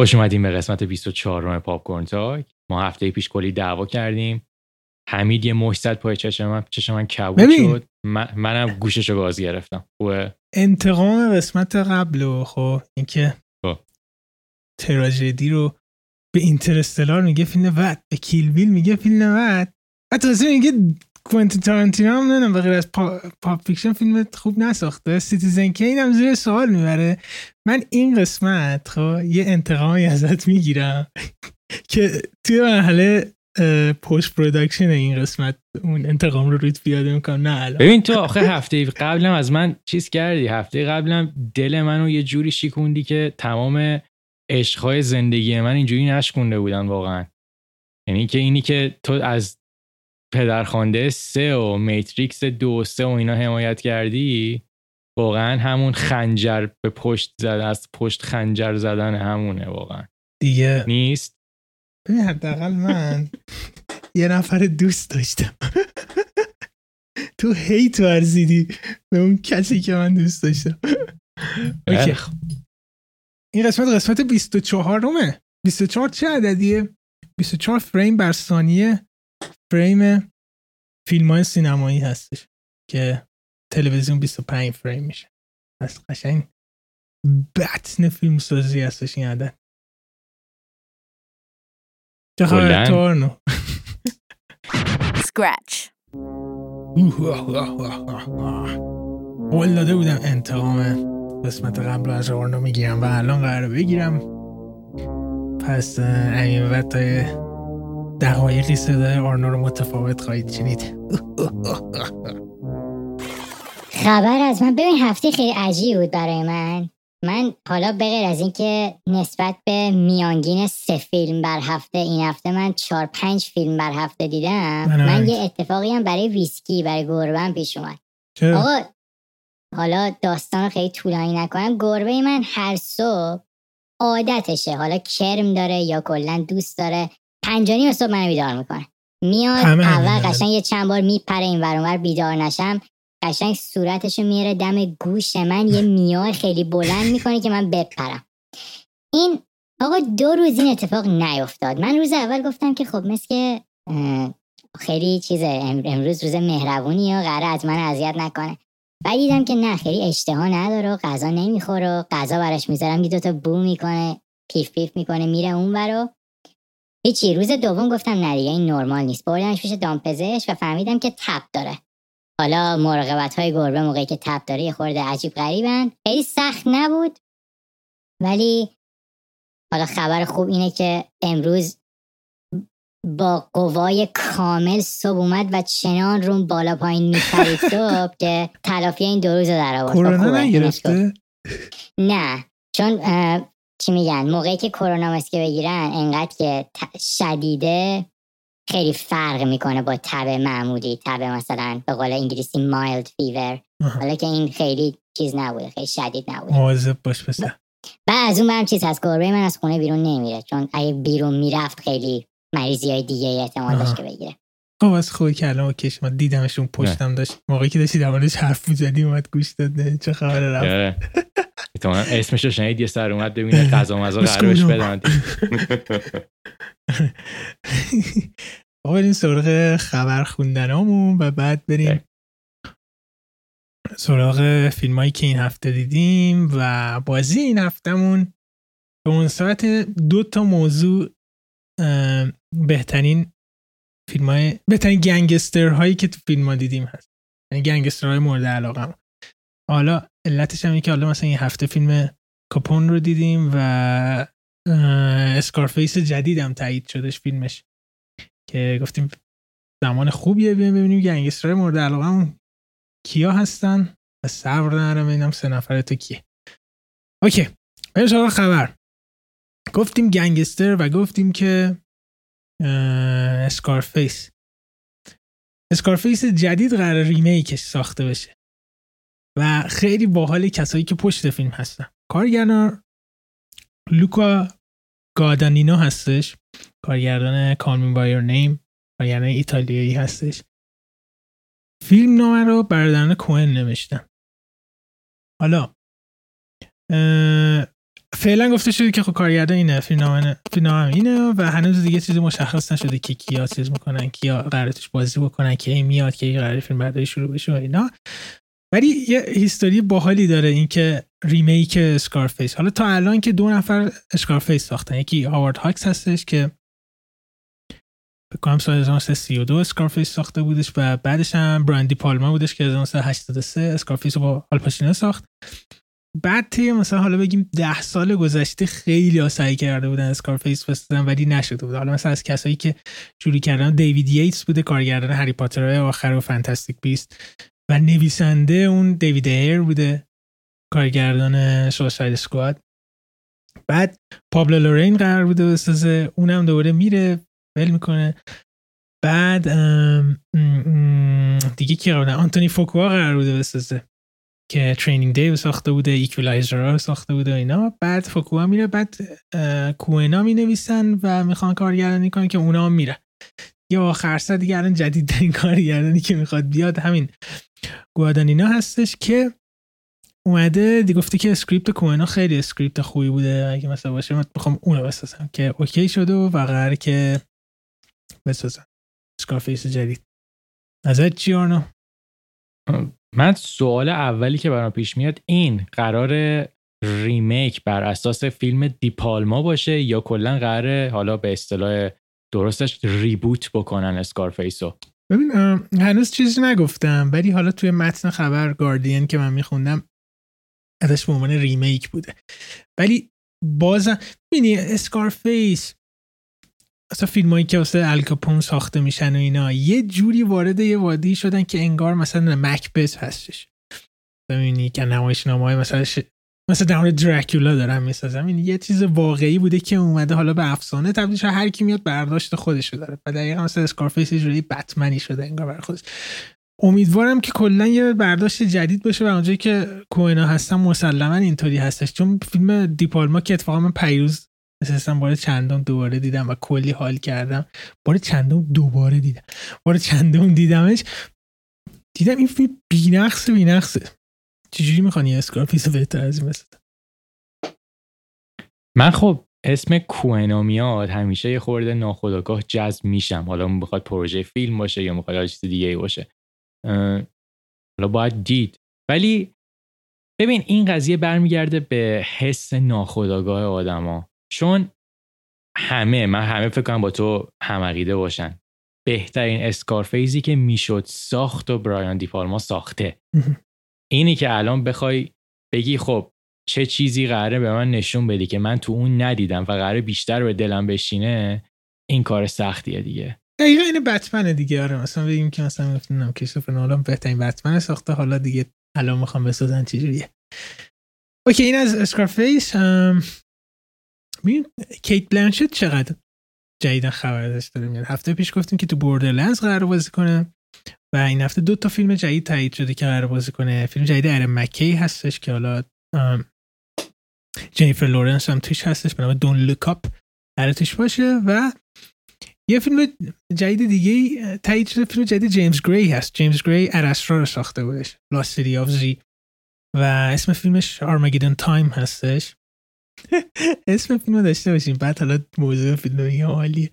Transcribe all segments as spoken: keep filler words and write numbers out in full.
خوش اومدیم به قسمت بیست و چهارم پاپ کورن تاک. ما هفته پیش کلی دعوا کردیم. حمید یه مشت زد پای چشمم، چشمم کبود شد. من منم گوششو باز گرفتم. خوبه. انتقام قسمت قبلو خب اینکه تراژدی رو به اینترستلار میگه فیلم بعد، به کیل بیل میگه فیلم بعد. حتی اصلا میگه کوئنتین تارانتینو هم نه بغیر از پا... پاپ فیکشن فیلم خوب نساخته، سیتیزن کین هم زیر سوال میبره. من این قسمت خب یه انتقامی ازت میگیرم که توی مرحله پست پروداکشن این قسمت اون انتقام رو رویت بیاده میکنم. نه الان ببین تو آخه هفته قبلم از من چیز کردی، هفته قبلم دل منو یه جوری شیکوندی که تمام عشقهای زندگی من اینجوری نشکونده بودن واقعا. یعنی که اینی که تو از پدرخوانده سه و میتریکس دو و سه و اینا حمایت کردی، واقعا همون خنجر به پشت زدن، از پشت خنجر زدن همونه واقعا دیگه نیست. ببین حداقل من یه نفر دوست داشتم. تو هیت ورزیدی به اون کسی که من دوست داشتم. اوکی این قسمت قسمت بیست و چهار رومه. بیست و چهار چه عددیه؟ بیست و چهار فریم بر ثانیه فریم فیلم‌های سینمایی هستش که تلویزیون بیست و پنج فریم میشه. از قشنگ بطن فیلم سازی هستش این عدد. چه خواهر تورنو سکرچ. ولاده بودم انتقامه قسمت قبل از آورنو میگیرم و الان قراره بگیرم. پس این وقت دقایقی صدای آرنو رو متفاوت خواهید شنید. خبر از من. ببین هفته خیلی عجیب بود برای من. من حالا بغیر از این که نسبت به میانگین سه فیلم بر هفته این هفته من چهار پنج فیلم بر هفته دیدم. من, من یه اتفاقی هم برای ویسکی برای گربم پیش اومد. آقا حالا داستان خیلی طولانی نکنم. گربه من هر صبح عادتشه، حالا کرم داره یا کلن دوست داره، پنجانی و صبح منو بیدار میکنه. میاد اول قشنگ یه چند بار میپره این ور اون ور بیدار نشم، قشنگ صورتشو میاره دم گوش من، یه میار خیلی بلند میکنه که من بپرم. این آقا دو روز این اتفاق نیفتاد. من روز اول گفتم که خب مثل که خیلی چیزه، امروز روز مهربونی و قراره از من اذیت نکنه. بعد دیدم که نه، خیلی اشتها نداره و غذا نمیخوره و غذا براش میذارم که دوتا بو میکنه، پیف پیف میکنه میره اون برا. هیچی. روز دوم گفتم نه دیگه این نرمال نیست، بردمش پیش دامپزشک و فهمیدم که تب داره. حالا مراقبت های گربه موقعی که تب داره یه خورده عجیب غریبن. خیلی سخت نبود ولی حالا خبر خوب اینه که امروز با قوای کامل صبح اومد و چنان روم بالا پایین میپرید صبح که تلافی این دو روز رو در آورد. کرونا نگرفته؟ نه چون چی میگن موقعی که کرونا مسکه بگیرن انقدر که شدیده خیلی فرق میکنه با تب معمولی، تب مثلا به قول انگلیسی مایلد فیور. حالا که این خیلی چیز نبوده، خیلی شدید نبوده. مواظب باش بسه. بعد از اون برم چیز هست، گربه من از خونه بیرون نمیره چون اگه بیرون میرفت خیلی مریضی های دیگه احتمال داشت که بگیره. خب از خوبی که الان اوکیش. من دیدمشون پشتم داشت موقعی که داشتی دربارش حرف می‌زدی اومد گوش داد. چه خبره رفت. احتمالاً اسمش رو شنید یه سر اومد ببینه قضا مزا قرارش بدن. آقا بریم سراغ خبر خوندنامون و بعد بریم سراغ فیلمایی که این هفته دیدیم و بازی این هفتهمون به مناسبت دو تا موضوع بهترین فیلم‌های بهترین گنگسترهایی که تو فیلم‌ها دیدیم هست. یعنی گنگسترهای مورد علاقه ما. حالا علتش هم اینه که حالا مثلا این هفته فیلم کاپون رو دیدیم و اسکارفیس جدیدم تایید شدش فیلمش که گفتیم زمان خوبیه بیایم ببینیم گنگسترهای مورد علاقه ما کیا هستن و صبر نرم ببینم سه نفر تو کیه. اوکی بریم سراغ خبر. گفتیم گنگستر و گفتیم که اسکارفیس اسکارفیس جدید قرار ریمیکش ساخته بشه و خیلی باحال کسایی که پشت فیلم هستن. کارگردان لوکا گادانینو هستش، کارگردان کال می بای یور نیم، کارگردان ایتالیایی هستش. فیلم نامه رو برادران کوئن نوشتن. حالا فعلا گفته شده که خب کارگردان اینه، فیلمنامه فیلمنامه اینه و هنوز دیگه چیزی مشخص نشده که کیا چیز میکنن، کیا قراره توش بازی بکنن، کی میاد، کی قراره فیلم برداری شروع بشه و اینا. ولی یه هیستوری باحالی داره این که ریمیک اسکارفیس. حالا تا الان که دو نفر اسکارفیس ساختن، یکی هاوارد هاکس هستش که فکر کنم سال هزار و نهصد و سی و دو اسکارفیس ساخته بودش و بعدش هم برایان دی پالما بودش که هزار و نهصد و هشتاد و سه اسکارفیس رو با آل پاچینو ساخت. بعد تی مثلا حالا بگیم ده سال گذشته خیلی سعی کرده بودن اسکارفیس بسازن ولی نشده بود. حالا مثلا از کسایی که شروع کردن دیوید ییتس بوده، کارگردان هری پاترهای آخر و فانتاستیک بیست، و نویسنده اون دیوید ایر بوده، کارگردان سوساید اسکواد. بعد پابلو لارین قرار بوده بسازه، اونم دوباره میره ول میکنه. بعد دیگه کی قراره؟ آنتونی فوکوا قرار بوده بسازه که ترینینگ دی ساخته بوده، ایکویلایزر ساخته بوده اینا. بعد فوکوا میره، بعد کوئنا می نویسن و میخوان کارگردانی کنن که اونا هم میره. یا آخر سر دیگه الان جدیدترین کارگردانی که میخواد بیاد همین گوادانینو هستش که اومده دیگه گفته که اسکریپت کوئنا خیلی اسکریپت خوبی بوده، اگه مثلا باشه من میخوام اونو بسازم، که اوکی شده و قراره که بسازن اسکارفیس جدید. نظرت چی آرنو؟ من سوال اولی که برام پیش میاد این قرار ریمیک بر اساس فیلم دیپالما باشه یا کلا قراره حالا به اصطلاح درستش ریبوت بکنن اسکارفیسو؟ ببین هنوز چیزی نگفتم ولی حالا توی متن خبر گاردین که من میخوندم ازش به عنوان ریمیک بوده، ولی بازم ببینی اسکارفیس اصلا فیلم هایی که واسه الکاپون ساخته میشن و اینا یه جوری وارد یه وادی شدن که انگار مثلا مکبث هستش، میبینی که نمایشنامه های مثلا ش... مثلا در دراکولا دارن میسازن. این یه چیز واقعی بوده که اومده حالا به افسانه تبدیل شده، هر کی میاد برداشت خودشو داره. بعد دقیقاً مثلا اسکارفیس یه جوری بتمنی شده انگار برای خودش. امیدوارم که کلا یه برداشت جدید باشه و اونجایی که کوئنا هستن مسلماً اینطوری هستش، چون فیلم دیپالما که اتفاقا من پیروز اساساً بار چندم دوباره دیدم و کلی حال کردم. بار چندم دوباره دیدم. بار چندم دیدمش. دیدم این فیلم بی‌نقص بی‌نقص. چجوری میخوانی اسکارفیس رو بهتر از این بسازن؟ من خب اسم کوئنا میاد همیشه یه خورده ناخودآگاه جذب میشم، حالا اون بخواد پروژه فیلم باشه یا میخواد چیز دیگه باشه، حالا باید دید. ولی ببین این قضیه برمیگرده به حس ناخودآگاه آدما، چون همه من همه فکر کنم با تو هم عقیده باشن بهترین اسکارفیسی که میشد ساخت و برایان دی پالما ساخته. اینی که الان بخوای بگی خب چه چیزی قراره به من نشون بدی که من تو اون ندیدم و قراره بیشتر به دلم بشینه، این کار سختیه دیگه. دقیقاً این بتمنه دیگه. آره مثلا بگیم که مثلا گفتم کریستوفر نولان بهترین بتمن ساخته، حالا دیگه الان میخوام بسازن چجوریه. اوکی این از اسکارفیس. ببین کیت بلانشت چقدر جدیدن خبر ازش داره میاد. هفته پیش گفتیم که تو بوردرلندز قراره بازی کنه و این هفته دو تا فیلم جدید تایید شده که قرار بازی کنه. فیلم جدید ارم مکی هستش که حالا جنیفر لورنس هم توش هستش به نام دون لوک آپ قرار توش باشه، و یه فیلم جدید دیگه تایید شده، فیلم جدید جیمز گری هست. جیمز گری ارسرا رو ساخته بودش، لاست سیتی آف زی، و اسم فیلمش آرمگدن تایم هستش. اسم فیلم رو داشته باشیم بعد حالا موضوع فیلم دیگه عالیه.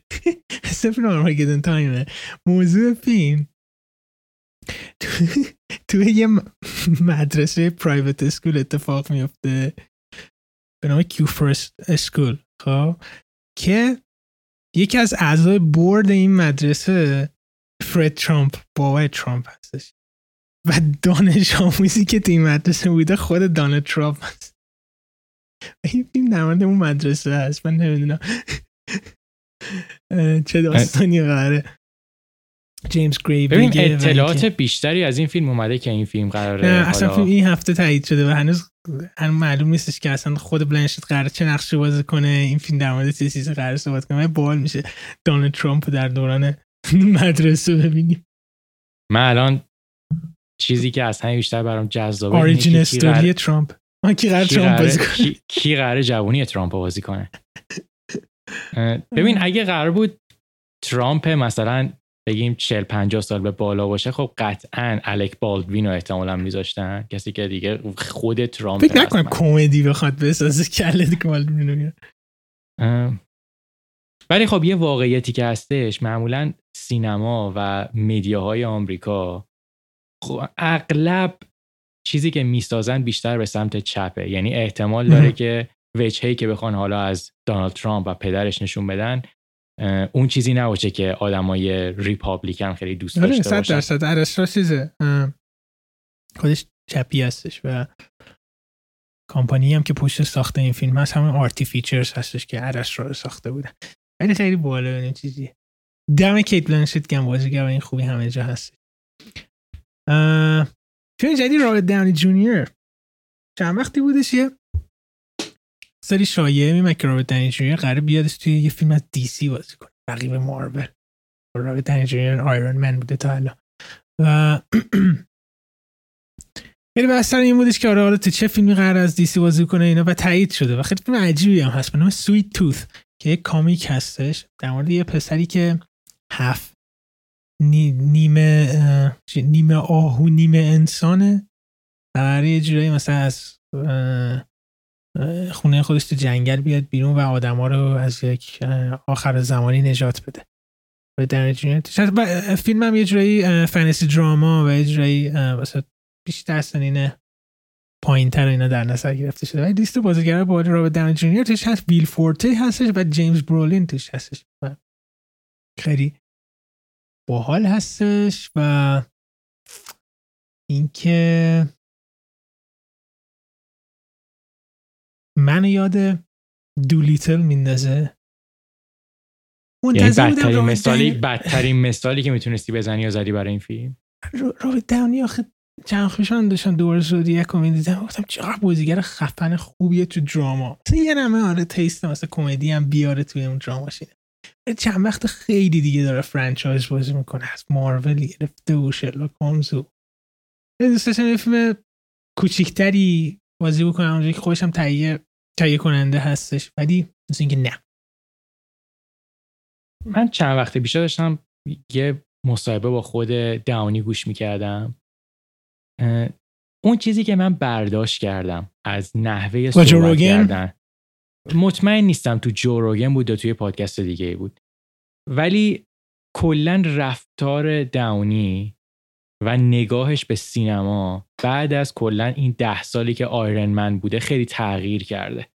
اسم فیلم آرمگدن تایم. موضوع فیلم تو یه مدرسه پرایوت اسکول اتفاق میفته به نام کیو فرست اسکول، خب که یکی از اعضای بورد این مدرسه فرد ترامپ، بابای ترامپ هستش و دانش آموزی که تو این مدرسه بوده خود دانالد ترامپ هست. این فیلم در مورد اون مدرسه هست. من نمیدونم چه داستانی قراره. جیمز گری ببین اطلاعات بیشتری از این فیلم اومده که این فیلم قراره اصلا فیلم این هفته تایید شده و هنوز معلوم نیستش که اصلا خود بلانشت قراره چه نقشی بازی کنه، این فیلم در مورد چه چیزی قراره صحبت کنه. باحال میشه دونالد ترامپ در دوران مدرسه ببینیم. من الان چیزی که اصلا بیشتر برام جذابه اوریجین استوری ترامپ، من کی قراره ترامپ بازی کنه، کی قراره جوونی ترامپ بازی کنه. ببین اگه قرار بود ترامپ مثلا بگیم چهل پنجاه سال به بالا باشه، خب قطعاً الک بالدوین رو احتمالاً میذاشتن، کسی که دیگه خود ترامپ فکر نکنم کمدی بخواد بسازه که الک بالدوین. ولی خب یه واقعیتی که هستش، معمولاً سینما و مدیاهای آمریکا خب اغلب چیزی که میسازن بیشتر به سمت چپه، یعنی احتمال داره که وجهی که بخوان حالا از دونالد ترامپ و پدرش نشون بدن اون چیزی نباشه که آدمای ریپابلیکن خیلی دوست داشته باشن. صد درصد ارسطو چیزه خودش چپی هستش و کمپانی هم که پشت ساخت این فیلم هست همون آرتی فیچرز هستش که ارسطو رو ساخته بودن. ولی خیلی بالا این چیزیه. دم کیت بلانشت گم بازیگر این خوبی همه جا هست. فیلم جدید رابرت داونی جونیور چند وقتی بودش یه سری شایعه میمه که رابرت داونی جونیور قراره بیادش توی یه فیلم از دی سی بازی کنه، رقیب مارول. رابرت داونی جونیور آیرون من بوده تا حالا و خیلی بستر این بودش که آره حالا تو چه فیلمی قراره از دی سی بازی کنه اینا و تایید شده و خیلی فیلم عجیبی هم هست به نام سویت توث که یک کامیک هستش در مورد یه پسری که هفت نی... نیمه نیمه آهو نیمه انسانه، برای یه جورایی مثلا از خونه خودش تو جنگل بیاد بیرون و آدما رو از یک آخر زمانی نجات بده. به درجه فیلم هم یه جورایی فانتزی دراما و یه جورایی مثلا بیشتر سنینه پایین‌تر اینا در نظر گرفته شده. ولی لیست بازیگرا با رابرت داونی جونیور توش هست، بیل فورتی هستش و جیمز برولین توش هستش. خیلی باحال هستش و اینکه من یاد دولیتل میندازه. یعنی بدترین مثالی بدترین مثالی که میتونستی بزنی یا زدی برای این فیلم. رابرت داونی آخه چند خوشان داشتن دوباره زودیک رو میدیدم گفتم چقدر بازیگر خفن خوبیه تو دراما، مثلا یه نمه آره تیست مثلا کمدی هم بیاره توی اون دراماشینه. چند وقت خیلی دیگه داره فرانچایز بازی میکنه، از مارول گرفته و شرلوک هولمز و دوستشم یه فیلم کوچیکتری بازی بکنه اونجایی که خودش هم تهیه تهیه کننده هستش. ولی مثل اینکه نه، من چند وقت پیش داشتم یه مصاحبه با خود داونی گوش میکردم. اون چیزی که من برداشت کردم از نحوه صحبت کردن، مطمئن نیستم تو جو روگن بود یا توی پادکست دیگه بود، ولی کلن رفتار داونی و نگاهش به سینما بعد از کلن این ده سالی که آیرن من بوده خیلی تغییر کرده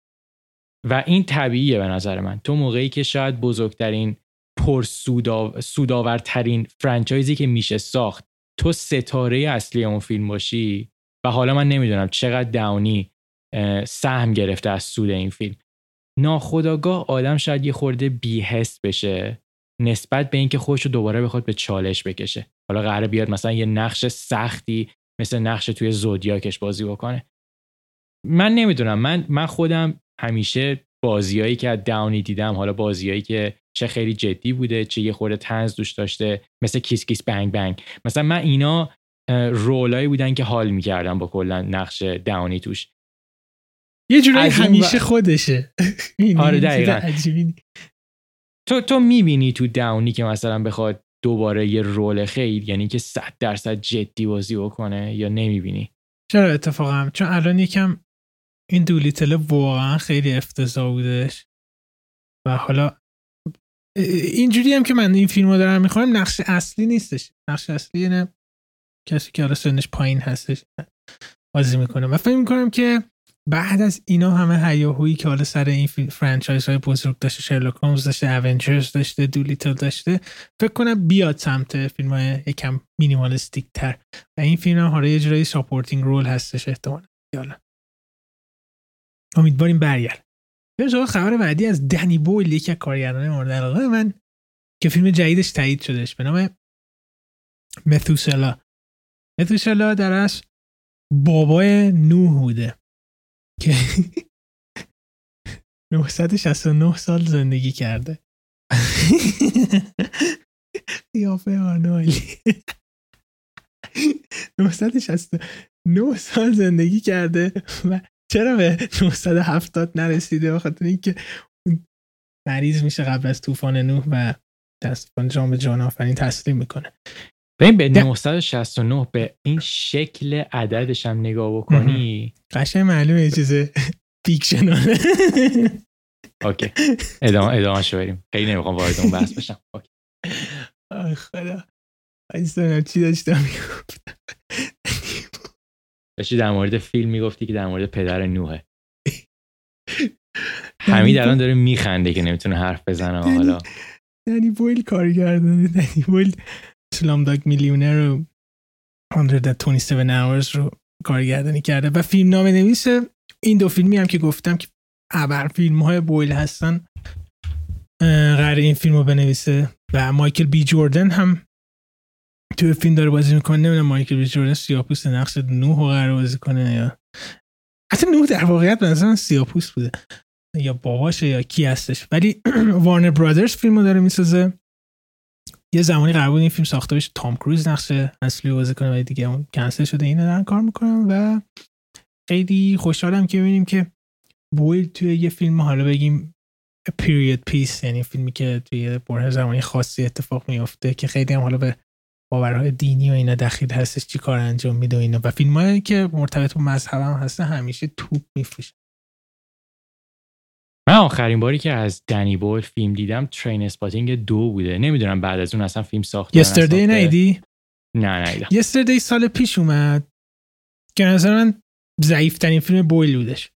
و این طبیعیه به نظر من. تو موقعی که شاید بزرگترین پرسودآورترین فرانچایزی که میشه ساخت تو ستاره اصلی اون فیلم باشی و حالا من نمیدونم چقدر داونی سهم گرفته از سود این فیلم، ناخودآگاه آدم شاید یه خورده بی‌حس بشه نسبت به اینکه خودش رو دوباره بخواد به چالش بکشه. حالا قراره بیاد مثلا یه نقش سختی مثل نقش توی زودیاکش بازی بکنه. من نمیدونم، من من خودم همیشه بازیایی که داونی دیدم، حالا بازیایی که چه خیلی جدی بوده چه یه خورده طنز دوش داشته، مثل کیس کیس بنگ بنگ، مثلا من اینا رولایی بودن که حال می‌کردم با کلا نقش داونی توش. یه جورایی همیشه و... خودشه. آره دقیقاً. تو تو می‌بینی تو داونی که مثلا بخواد دوباره یه رول خیلی یعنی که صد درصد جدی بازی بکنه یا نمی‌بینی؟ چرا اتفاقا چون الان یکم این دولیتل واقعا خیلی افتضاح بودش و حالا اینجوری هم که من این فیلمو دارم می‌خوام نقش اصلی نیستش، نقش اصلی نه کسی که حالا سنش پایین هستش بازی می‌کنه. من فکر می‌کنم که بعد از اینا همه هیاهویی که حالا سر این فرانچایز های بزرگ داشته، شرلوک هولمز داشته، اونجرز داشته، دولیتل داشته، فکر کنم بیاد سمت فیلم های یکم مینیمالیستیک تر و این فیلم هم حالا یه جورایی ساپورتینگ رول هستش احتمالا. امیدواریم برگرد. بریم خبر بعدی از دنی بویل، یکی از کارگردانان مورد علاقه من که فیلم جدیدش تایید شدهش به نام متوسلا. متوسلا در اصل بابای نوح بوده که نهصد و شصت و نه سال زندگی کرده. قیافه آنالی نهصد و شصت و نه سال زندگی کرده و چرا به نهصد و هفتاد نرسیده؟ بخاطر اینکه مریض میشه قبل از طوفان نوح و دستبان جام جان آفرین تسلیم میکنه. به نهصد و شصت و نه به این شکل عددش هم نگاه بکنی قشنگ معلومه یه چیز فیکشناله. اوکی ادامه ادامه شو بریم، خیلی نمیخوام وارد اون بحث بشم. اوکی آخ خدا اصلا چی داشتم میگفتم؟ داشتی در مورد فیلم میگفتی که در مورد پدر نوحه. حمید الان داره میخنده که نمیتونه حرف بزنه. حالا دنی بویل کارگردانه دنی بویل سلام داگ میلیونر رو صد و بیست و هفت hours رو کارگردانی کرده و فیلم نامه نویسه. این دو فیلمی هم که گفتم که ابر فیلم های بویل هستن قراره این فیلم رو بنویسه و مایکل بی جوردن هم توی فیلم داره بازی میکنه. نمیدونم مایکل بی جوردن سیاپوست نقش نوح رو قراره بازی کنه یا حتی نوح در واقعیت به نظر من سیاپوست بوده یا باباشه یا کی هستش، ولی وارنر برادرز فیلم رو داره میسازه. یه زمانی قرار بود این فیلم ساخته بشه تام کروز نقش اصلی رو بازی کنه ولی دیگه اون کنسل شده، این دارن کار میکنن و خیلی خوشحالم که ببینیم که بویل توی یه فیلم حالا بگیم پیریود پیس، یعنی فیلمی که توی یه بره زمانی خاصی اتفاق میفته که خیلی هم حالا به باورهای دینی و اینا دخیل هستش چی کار انجام میده و اینا، و فیلمایی که مرتبط با مذهب هم هستن همیشه توپ میفروشه. من آخرین باری که از دنی بویل فیلم دیدم ترین اسپاتینگ دو بوده. نمیدونم بعد از اون اصلا فیلم ساخته. یستردی نیدی؟ نه نیدم. یستردی سال پیش اومد که نظر من ضعیف‌ترین فیلم بویل بودش.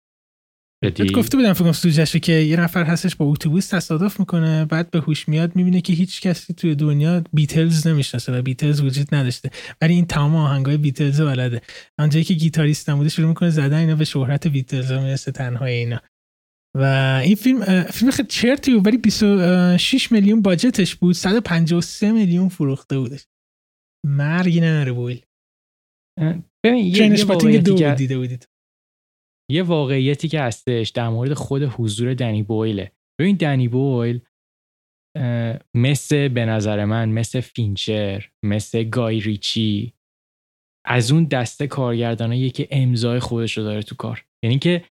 بهت گفته بودم فکر کنم سوژه‌ش که یه نفر هستش با اتوبوس تصادف میکنه، بعد به هوش میاد میبینه که هیچ کسی توی دنیا بیتلز نمیشناسه و بیتلز وجود نداشته، ولی این تمام آهنگای بیتلز رو بلده. اونجایی که گیتاریست هم بوده شروع میکنه زدن اینا به شهرت بیتلز میرسه تنهای اینا. و این فیلم فیلم خیلی چرتی بود ولی بیست و شش میلیون باجتش بود، صد و پنجاه و سه میلیون فروخته بودش. مرگی نره بویل. ببین یه واقعیتی که دیده بودید، یه واقعیتی که هستش در مورد خود حضور دنی بویله. ببین دنی بویل مثل به نظر من مثل فینچر، مثل گای ریچی، از اون دسته کارگردانایی که امضای خودش رو داره تو کار. یعنی که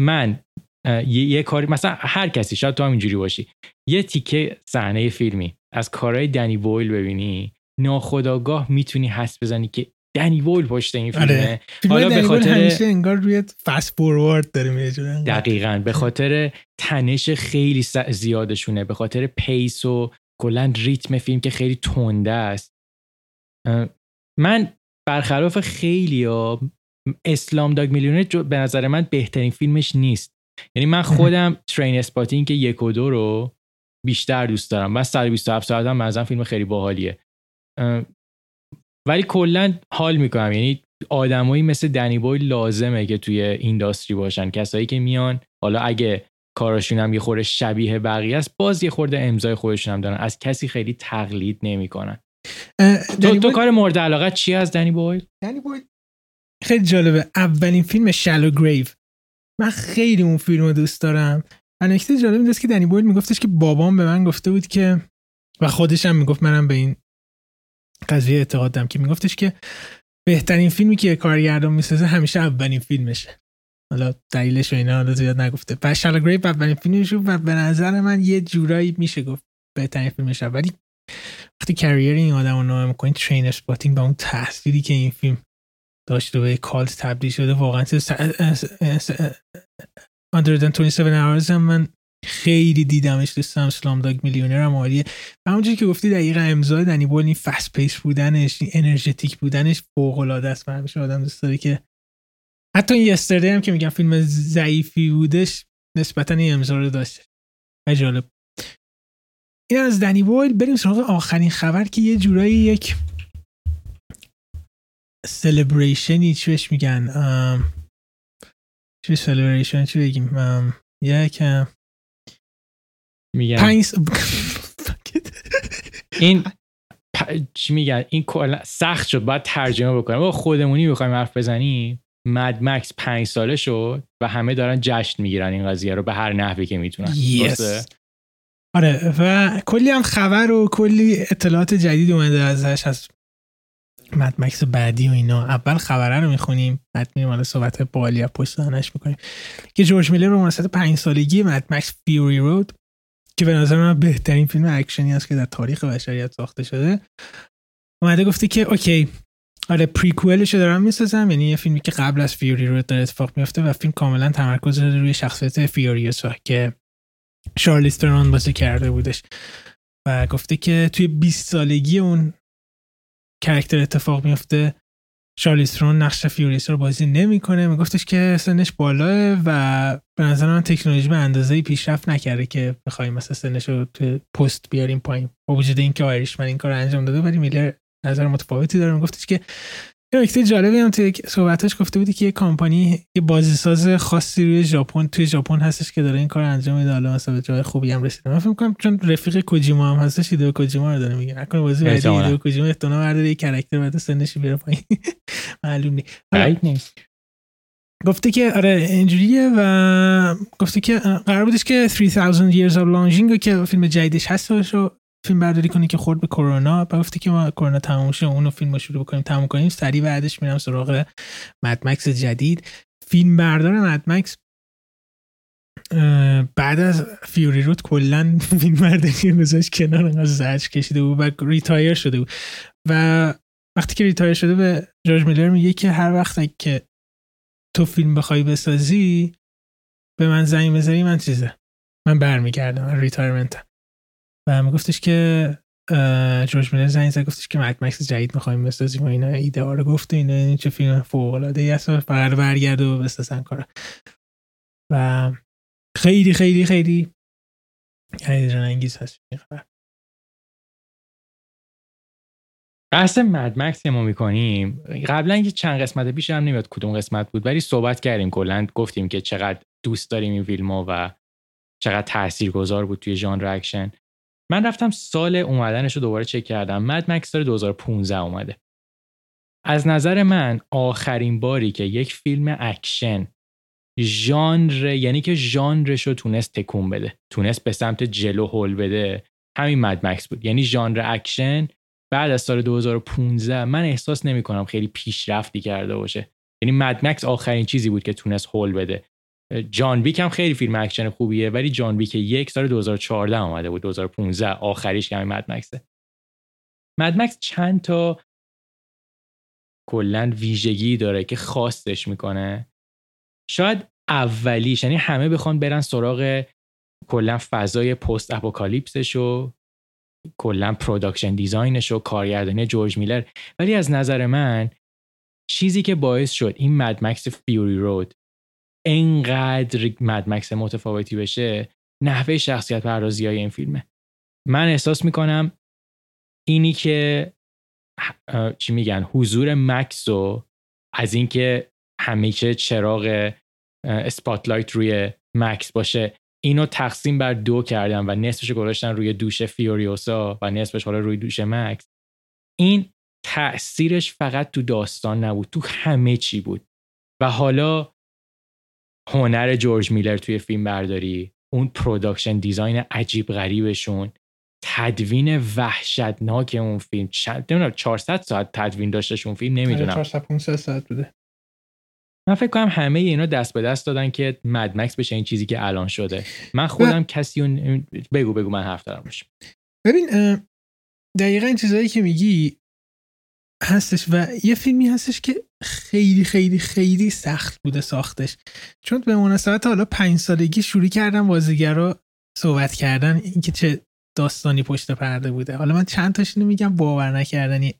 من یه, یه کاری مثلا هر کسی، شاید تو هم اینجوری باشی، یه تیکه صحنه فیلمی از کارهای دنی بویل ببینی ناخودآگاه میتونی حس بزنی که دنی بویل پشت این فیلمه. آره. فیلم حالا به خاطر همیشه انگار روی فست فوروارد داره میره. دقیقاً به خاطر تنش خیلی زیادشونه، به خاطر پیس و کلاً ریتم فیلم که خیلی تنده است. من برخلاف خیلی‌ها اسلام داگ میلیونر به نظر من بهترین فیلمش نیست. یعنی من خودم ترین اسپاتینگ که یک و دو رو بیشتر دوست دارم. من صد و بیست و هفت ساعت هم مثلا فیلم خیلی باحالیه. ولی کلا حال میکنم. یعنی آدمایی مثل دنی بویل لازمه که توی اینداستری باشن، کسایی که میان حالا اگه کاراشون هم یه خورده شبیه بقیه است باز یه خورده امضای خودشون هم دارن، از کسی خیلی تقلید نمیکنن. تو, تو کار مورد علاقه چی از دنی بویل؟ دنی بویل خیلی جالبه. اولین فیلم شالو گریو، من خیلی اون فیلمو دوست دارم. من نکته جالب این است که دنی بویل میگفتش که بابام به من گفته بود که و خودش هم میگفت، منم به این قضیه اعتقاد دارم که میگفتش که بهترین فیلمی که کارگردان میسازه همیشه اولین فیلمشه. حالا دلیلش و اینا حالا زیاد نگفته. بعد شالا گریپ اولین فیلمش و به نظر من یه جورایی میشه گفت بهترین فیلمشه، ولی وقتی کریر این آدمو نام میکنین ترین اسپاتینگ با اون تأثیری که این فیلم داشته به کالت تبدیل شده واقعا. صد و بیست و هفت hours من خیلی دیدمش، دوستم اسلام داگ میلیونر هم عالیه و همونجوری که گفتی دقیقا امضای دنی بویل، این فست پیس بودنش، این انرژتیک بودنش فوق العاده است. من همیشه آدم دوست داره که حتی این یستردی هم که میگم فیلم ضعیفی بودش نسبتا این امضا رو داشته. جالب این از دنی بویل. بریم سراغ آخرین خبر که یه جورایی یک سلبریشنی، چی بهش میگن، چی سلبریشن چی بگیم، یک میگن پنج این چی میگن این سخت شد باید ترجمه بکنم. با خودمونی بخوایم حرف بزنیم مد مکس پنج ساله شد و همه دارن جشن میگیرن این قضیه رو به هر نحوی که میتونن. yes. آره و کلی هم خبر و کلی اطلاعات جدید اومده ازش، از مد مکس بعدی و اینا. اول خبره رو میخونیم بعد میریم حالا صحبت بالی از پشت صحنه‌اش میکنیم که جورج میلر به مناسبت پنج سالگی مد مکس فیوری رود که به نظر من بهترین فیلم اکشنی است که در تاریخ بشریت ساخته شده، اومده گفته که اوکی آره پریکوئلش رو دارم میسازم، یعنی یه فیلمی که قبل از فیوری رو در اتفاق میفته و فیلم کاملا تمرکز رو روی شخصیت فیوریوسا که شارلیز ترون بازی کرده بودش و گفته که توی بیست سالگی اون کاراکتر اتفاق میفته، شارلیز ترون نقش فیوریوسا رو بازی نمیکنه، میگفتش که سنش بالاه و به نظر من تکنولوژی به اندازه‌ای پیشرفت نکرده که بخوایم مثلا سنش رو توی پست بیاریم پایین، با وجود اینکه آیریشمن این کارو انجام داده ولی میلر نظر متفاوتی داره. میگفتش که یه نکته جالبی هم توی صحبتاش گفته بودی که یه کمپانی یه بازیساز خاصی روی ژاپن توی ژاپن هستش که داره این کار انجام میده، حالا مثلا به جای خوبی هم رسیده. من فکر می‌کنم چون رفیق کوجیما هم هستش ایدو کوجیما رو داره میگه نکنه بازی بعدی ایدو کوجیما احتمالاً برداره یه کاراکتر بعد سنش بیاره پایین معلوم نیست. نیست گفته که آره اینجوریه و گفته که قرار بودش که سه هزار years of longing که فیلم جدیدش هستش و فیلم برداری کنی که خورد به کرونا، بعد گفتی که ما کرونا تموم شه اونو فیلمو شروع بکنیم تموم کنیم، سریع بعدش میرم سراغ مدمکس جدید. فیلم بردار مدمکس بعد از فیوری رود کلا فیلم برداری گذاشت کنار، انقدر زج کشیده بود و ریتایر شده بود و وقتی که ریتایر شده به جورج میلر میگه که هر وقت که تو فیلم بخوای بسازی به من زنگ بزنی من چیزه من برمیگردم من ریتایرمنتم. و میگفتش که جورج میلر زنگ زد گفتش که مدمکس جدید می‌خوایم بسازیم و اینا ایده ها رو گفت و اینا، این چه فیلم فوق‌العاده‌ای است و فقط برگرده و بسازن کارا و خیلی خیلی خیلی هیجان انگیز هست. این خبر بحث مدمکس ما می‌کنیم قبلا که چند قسمت پیش هم نمیاد کدوم قسمت بود ولی صحبت کردیم کلاً گفتیم که چقدر دوست داریم این فیلم‌ها و چقدر تاثیرگذار بود توی ژانر اکشن. من رفتم سال اومدنش رو دوباره چک کردم، مد مکس سال دو هزار و پانزده اومده. از نظر من آخرین باری که یک فیلم اکشن ژانر یعنی که ژانرش رو تونست تکون بده، تونست به سمت جلو هول بده، همین مد مکس بود. یعنی ژانر اکشن بعد از سال دو هزار و پانزده من احساس نمی‌کنم خیلی پیشرفتی کرده باشه. یعنی مد مکس آخرین چیزی بود که تونست هول بده. جان ویک هم خیلی فیلم اکشن خوبیه ولی جان ویک یک سال دو هزار و چهارده اومده بود، دو هزار و پانزده آخریش که همین مدمکسه. مدمکس چند تا کلن ویژگی داره که خاصش میکنه، شاید اولیش یعنی همه بخوان برن سراغ کلن فضای پست اپوکالیپسش و کلن پروداکشن دیزاینش و کارگردانی جورج میلر، ولی از نظر من چیزی که باعث شد این مدمکس فیوری رود اینقدر مدمکس متفاوتی بشه نحوه شخصیت پردازی های این فیلمه. من احساس میکنم اینی که چی میگن حضور مکسو از این که همیشه چراغ اسپاتلایت روی مکس باشه اینو تقسیم بر دو کردن و نصفش گذاشتن روی دوش فیوریوسا و نصفش حالا روی دوش مکس، این تأثیرش فقط تو داستان نبود، تو همه چی بود. و حالا هنر جورج میلر توی فیلم برداری، اون پروداکشن دیزاین عجیب غریبشون، تدوین وحشتناک اون فیلم، چند نمیدونم چهارصد ساعت تدوین داشتش اون فیلم، نمیدونم چهارصد پانصد ساعت بوده. من فکر کنم همه اینا دست به دست دادن که مدمکس بشه این چیزی که الان شده. من خودم کسی اون بگو بگو من حرف دارم باشم. ببین دقیقاً این چیزایی که میگی هستش و یه فیلمی هستش که خیلی خیلی خیلی سخت بوده ساختش، چون به مناسبت حالا پنج سالگی شروع کردم بازیگرا صحبت کردن اینکه چه داستانی پشت پرده بوده. حالا من چند تاشونو میگم باور نکردنی.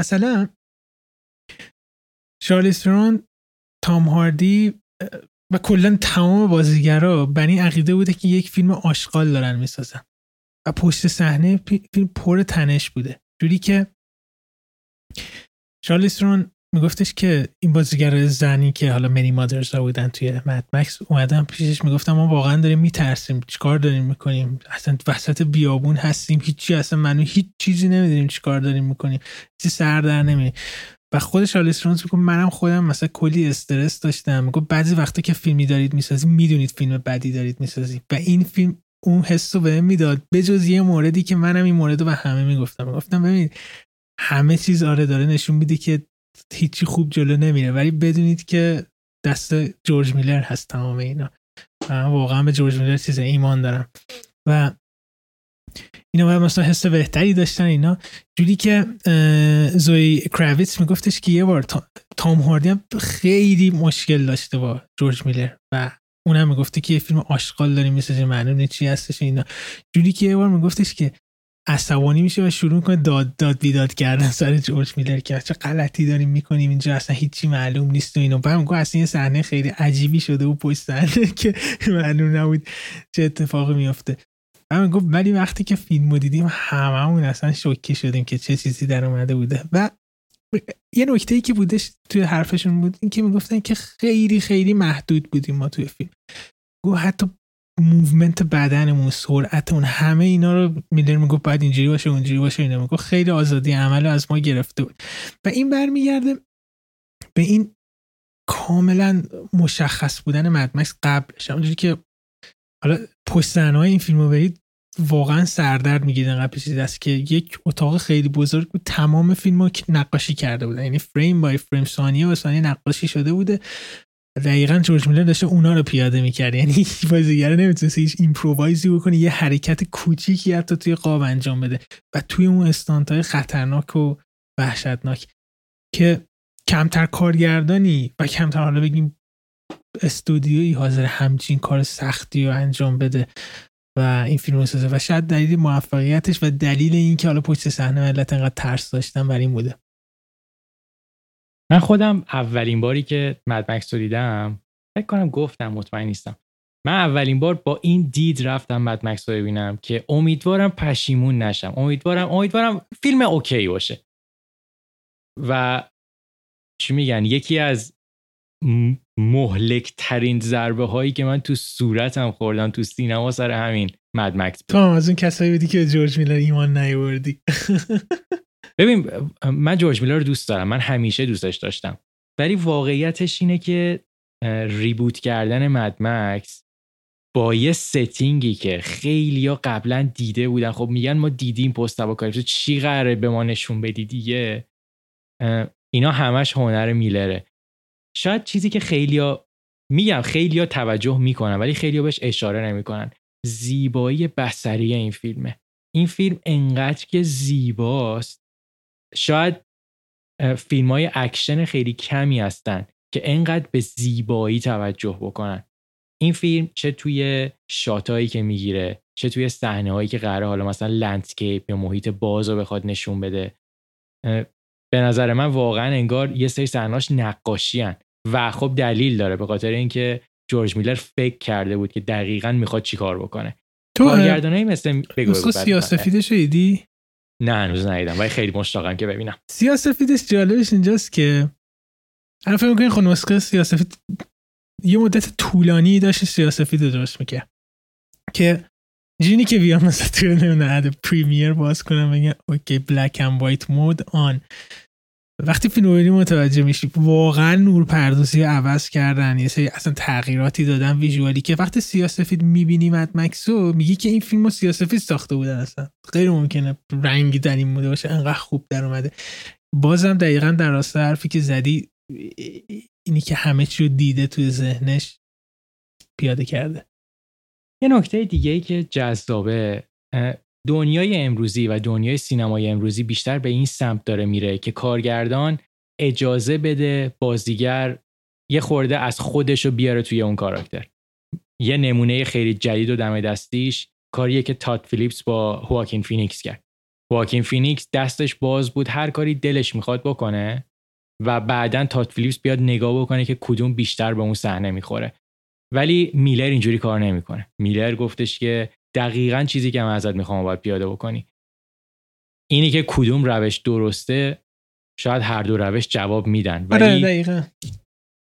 مثلا شارلیز ترون، تام هاردی و کلا تمام بازیگرا بر این عقیده بوده که یک فیلم آشغال دارن میسازن و پشت صحنه فیلم پر تنش بوده، جوری که شارلیز ترون میگفتش که این بازیگر زنی که حالا مری مادرزا بودن توی مدمکس اومدن پیشش میگفتن ما واقعا داریم میترسیم، چیکار داریم میکنیم، اصلا وسط بیابون هستیم، هیچی اصلا منو هیچ چیزی نمیدونیم چیکار داریم میکنیم، چیزی سر در نمیاد. و خود شارلیز ترون میگه منم خودم مثلا کلی استرس داشتم، میگه بعضی وقتا که فیلمی دارید میسازید میدونید فیلم بدی دارید میسازید و این فیلم اون حسو بهم میداد، به جز یه موردی که منم این موردو به همه میگفتم، گفتم ببینید همه چیز آره داره نشون میده که هیچی خوب جلو نمیره ولی بدونید که دست جورج میلر هست تمام اینا. من واقعا به جورج میلر چیز ایمان دارم و اینا باید مثلا حس بهتری داشتن. اینا جوری که زوی کراویتس میگفتش که یه بار تام هاردی هم خیلی مشکل داشته با جورج میلر و اون هم میگفته که یه فیلم آشغال داریم میسازیم معلوم نیست چی هستش. اینا جوری که یه بار میگفتش که عصبانی میشه و شروع میکنه داد داد بیداد کردن سر جورج میلر که چه غلطی داریم میکنیم اینجا، اصلا هیچی معلوم نیست و اینو. بعد میگه اصلا یه صحنه خیلی عجیبی شده و پشت صحنه که معلوم نبود چه اتفاقی میفته. من گفت ولی وقتی که فیلمو دیدیم هممون اصلا شوکه شدیم که چه چیزی در اومده بوده. و یه نکته‌ای که بودش توی حرفشون بود این که میگفتن که خیلی خیلی محدود بودیم ما توی فیلم. گفت حتی موومنت بدنمون، سرعتمون، همه اینا رو میلر میگفت باید اینجوری باشه اونجوری باشه. اینا میگفت خیلی آزادی عمل از ما گرفته بود و این برمیگرده به این کاملا مشخص بودن مدمکس قبلش. اونجوری که حالا پشت صحنه‌های این فیلمو برید واقعا سردرد میگیرید. انقدر پیچیده است که یک اتاق خیلی بزرگ بود، تمام فیلمو نقاشی کرده بودن، یعنی فریم بای فریم ثانیه به ثانیه نقاشی شده بوده. دقیقاً جورج میلر داشته اونها رو پیاده میکرد، یعنی بازیگر نمیتونست هیچ ایمپرووایزی بکنه، یه حرکت کوچیکی حتی توی قاب انجام بده و توی اون استانت‌های خطرناک و وحشتناک که کمتر کارگردانی و کمتر حالا بگیم استودیویی حاضر همچین کار سختی رو انجام بده و این فیلم رو سازه. و شاید دلیل موفقیتش و دلیل این که حالا پشت صحنه ملت انقدر ترس داشتن برای این بوده. من خودم اولین باری که مد مکس رو دیدم، فکر کنم گفتم، مطمئن نیستم، من اولین بار با این دید رفتم مد مکس رو ببینم که امیدوارم پشیمون نشم، امیدوارم امیدوارم فیلم اوکی باشه. و چی میگن، یکی از مهلک ترین ضربه هایی که من تو صورتم خوردم تو سینما سر همین مد مکس بود. تو از اون کسایی بودی که جورج میلر ایمان نیاوردی. ببین من جورج میلر رو دوست دارم، من همیشه دوستش داشتم، ولی واقعیتش اینه که ریبوت کردن مد مکس با یه ستینگی که خیلیا قبلا دیده بودن، خب میگن ما دیدیم پست اپوکالیپس، چی قراره به ما نشون بدی دیگه، اینا همش هنر میلره. شاید چیزی که خیلیا میگم خیلیا توجه میکنن ولی خیلیا بهش اشاره نمیکنن، زیبایی بصری این فیلمه. این فیلم انقدر که زیباست، شاید فیلم‌های اکشن خیلی کمی هستن که انقدر به زیبایی توجه بکنن. این فیلم چه توی شاتایی که میگیره، چه توی صحنه‌هایی که قراره حالا مثلا لندسکیپ یا محیط باز رو بخواد نشون بده، به نظر من واقعا انگار یه سری صحنه‌اش نقاشی هن. و خب دلیل داره، به خاطر اینکه جورج میلر فکر کرده بود که دقیقاً میخواد چیکار بکنه. تو کارگردانایی مثل بگو بگو سیاه‌سفیدش دیدی؟ نه هنوز ندیدم ولی خیلی مشتاقم که ببینم. سیاه‌سفیدش جالبش اینجاست که الان فکر می‌کنین خود نسخه سیاه‌سفید یه مدت طولانی داشت سیاه‌سفید رو درست می‌کرد که جینی که بیام مثلا تو نمی‌دونم پریمیر باز کنم بگم اوکی بلک اند وایت مود آن. وقتی فیلم رو متوجه میشی واقعا نورپردازی عوض کردن، یه سری اصلا تغییراتی دادن ویژوالی که وقتی سیاه‌سفید میبینی مد مکسو میگی که این فیلمو سیاه‌سفید ساخته بودن، اصلا غیر ممکنه رنگی در این بوده باشه، انقدر خوب در اومده. بازم دقیقاً در راسته حرفی که زدی، اینی که همه چی رو دیده توی ذهنش پیاده کرده. یه نکته دیگه ای که جذابه، دنیای امروزی و دنیای سینمای امروزی بیشتر به این سمت داره میره که کارگردان اجازه بده بازیگر یه خورده از خودشو بیاره توی اون کاراکتر. یه نمونه خیلی جدید و دم دستیش کاریه که تاد فیلیپس با هواکین فینیکس کرد. هواکین فینیکس دستش باز بود، هر کاری دلش میخواد بکنه و بعداً تاد فیلیپس بیاد نگاه بکنه که کدوم بیشتر به اون صحنه میخوره. ولی میلر اینجوری کار نمیکنه. میلر گفتش که دقیقاً چیزی که من ازت میخوام باید پیاده بکنی. اینی که کدوم روش درسته، شاید هر دو روش جواب میدن، ولی دقیقاً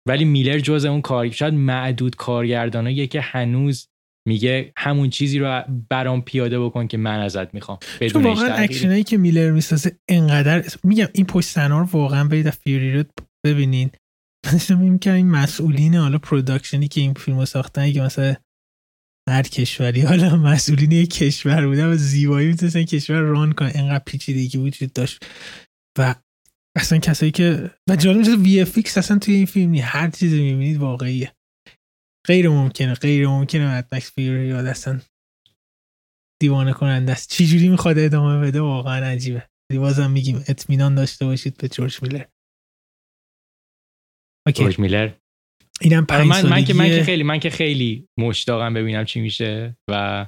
ولی میلر جزء اون کار، شاید معدود کارگرداناییه که هنوز میگه همون چیزی رو برام پیاده بکن که من ازت میخوام. چون واقعاً اکشنایی که میلر میسازه انقدر، میگم این پشت صحنه رو واقعاً برید فیوری رو ببینین. مثلا میگم این مسئولین حالا پروداکشنی که این فیلمو ساختن که مثلا هر کشوری حالا مسئولین یک کشور بودن و زیبایی میتونستن کشور ران کنن، اینقدر پیچیدگی وجود داشت. و اصلا کسایی که و جالب میشه وی اف ایکس اصلا توی این فیلم نیست، هر چیزی میبینید واقعیه، غیر ممکنه غیر ممکنه مد مکس فیوری یاد اصلا دیوانه کننده است. چی جوری میخواد ادامه بده واقعا عجیبه. بازم میگیم اطمینان داشته باشید به جورج میلر. اوکی. جورج میلر اینم پنج سالگیه. من که من که خیلی من که خیلی مشتاقم ببینم چی میشه و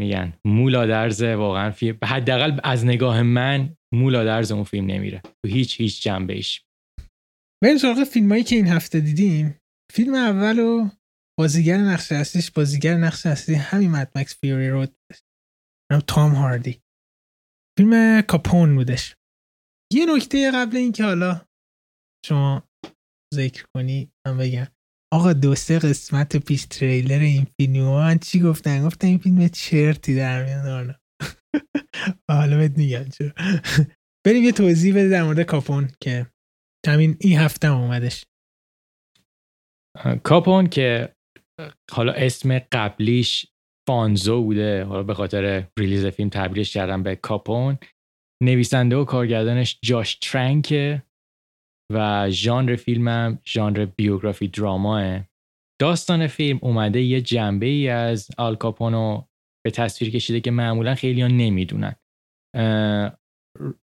میگن مولا درزه واقعا فیلم، حداقل از نگاه من مولا درز اون فیلم نمیره تو هیچ هیچ جنبهش. بریم سراغ فیلمایی که این هفته دیدیم. فیلم اولو بازیگر نقش اصلیش بازیگر نقش اصلی همین مد مکس فیوری رود بود، تام هاردی. فیلم کاپون بودش. یه نکته قبل این که حالا شما ذکر کنی من بگم، آقا دو سه قسمت پیش تریلر این فیلمو من چی گفتن؟ گفتن این فیلم چرتی در میاد. حالا بهت میگم چرا. بریم یه توضیح بده در مورد کاپون که همین این هفته اومدش. کاپون که حالا اسم قبلیش فانزو بوده، حالا به خاطر ریلیز فیلم تبدیلش کردن به کاپون. نویسنده و کارگردانش جاش ترنک و ژانر فیلمم ژانر بیوگرافی دراماه. داستان فیلم اومده یه جنبه ای از آل کاپونو به تصویر کشیده که معمولا خیلی ها نمیدونن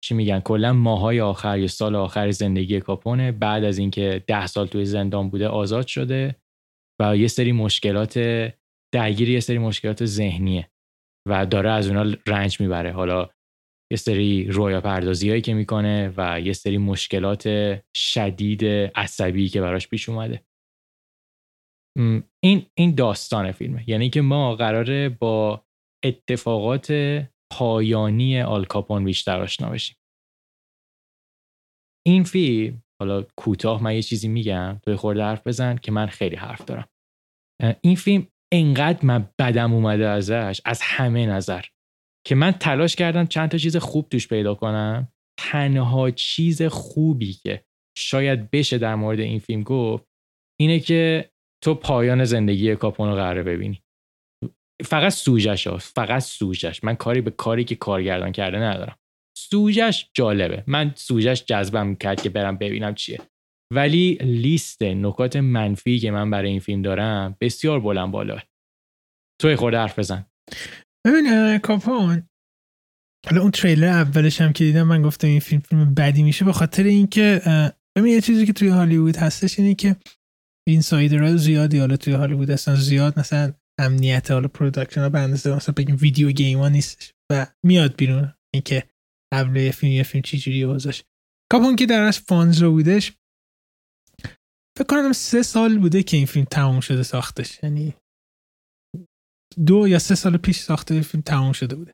چی میگن. کلا ماهای آخر یا سال آخر زندگی کاپونه، بعد از اینکه ده سال توی زندان بوده آزاد شده و یه سری مشکلات درگیر یه سری مشکلات ذهنیه و داره از اونا رنج میبره. حالا یه سری رویا پردازی هایی که میکنه و یه سری مشکلات شدید عصبی که براش پیش اومده. این این داستان فیلمه، یعنی که ما قراره با اتفاقات پایانی آل کاپون بیشتر آشنا بشیم. این فیلم حالا کوتاه من یه چیزی میگم توی خورده حرف بزن که من خیلی حرف دارم. این فیلم انقدر من بدم اومده ازش از همه نظر که من تلاش کردم چند تا چیز خوب توش پیدا کنم. تنها چیز خوبی که شاید بشه در مورد این فیلم گفت اینه که تو پایان زندگی کاپون رو قراره ببینی. فقط سوژش هست، فقط سوژش. من کاری به کاری که کارگردان کرده ندارم. سوژش جالبه، من سوژش جذبم میکرد که برم ببینم چیه. ولی لیست نکات منفی که من برای این فیلم دارم بسیار بلند بالا. توی خورده حرف بزن. ببین کاپون، حالا اون تریلر اولش هم که دیدم من گفتم این فیلم فیلم بدی میشه به خاطر اینکه ببین یه چیزی که توی هالیوود هستش اینه که اینسایدرها زیادی حالا توی هالیوود هستن، زیاد مثلا امنیت حالا پروداکشن ها به اندازه مثلا بگیم ویدیو گیم ها نیستش و میاد بیرون اینکه قبل یه فیلم یه فیلم چجوری بازش. کاپون که در اصل فانزو بودش، فکر کنم سه سال بوده که این فیلم تموم شده ساختش، یعنی دو یا سه سال پیش ساخته فیلم تموم شده بوده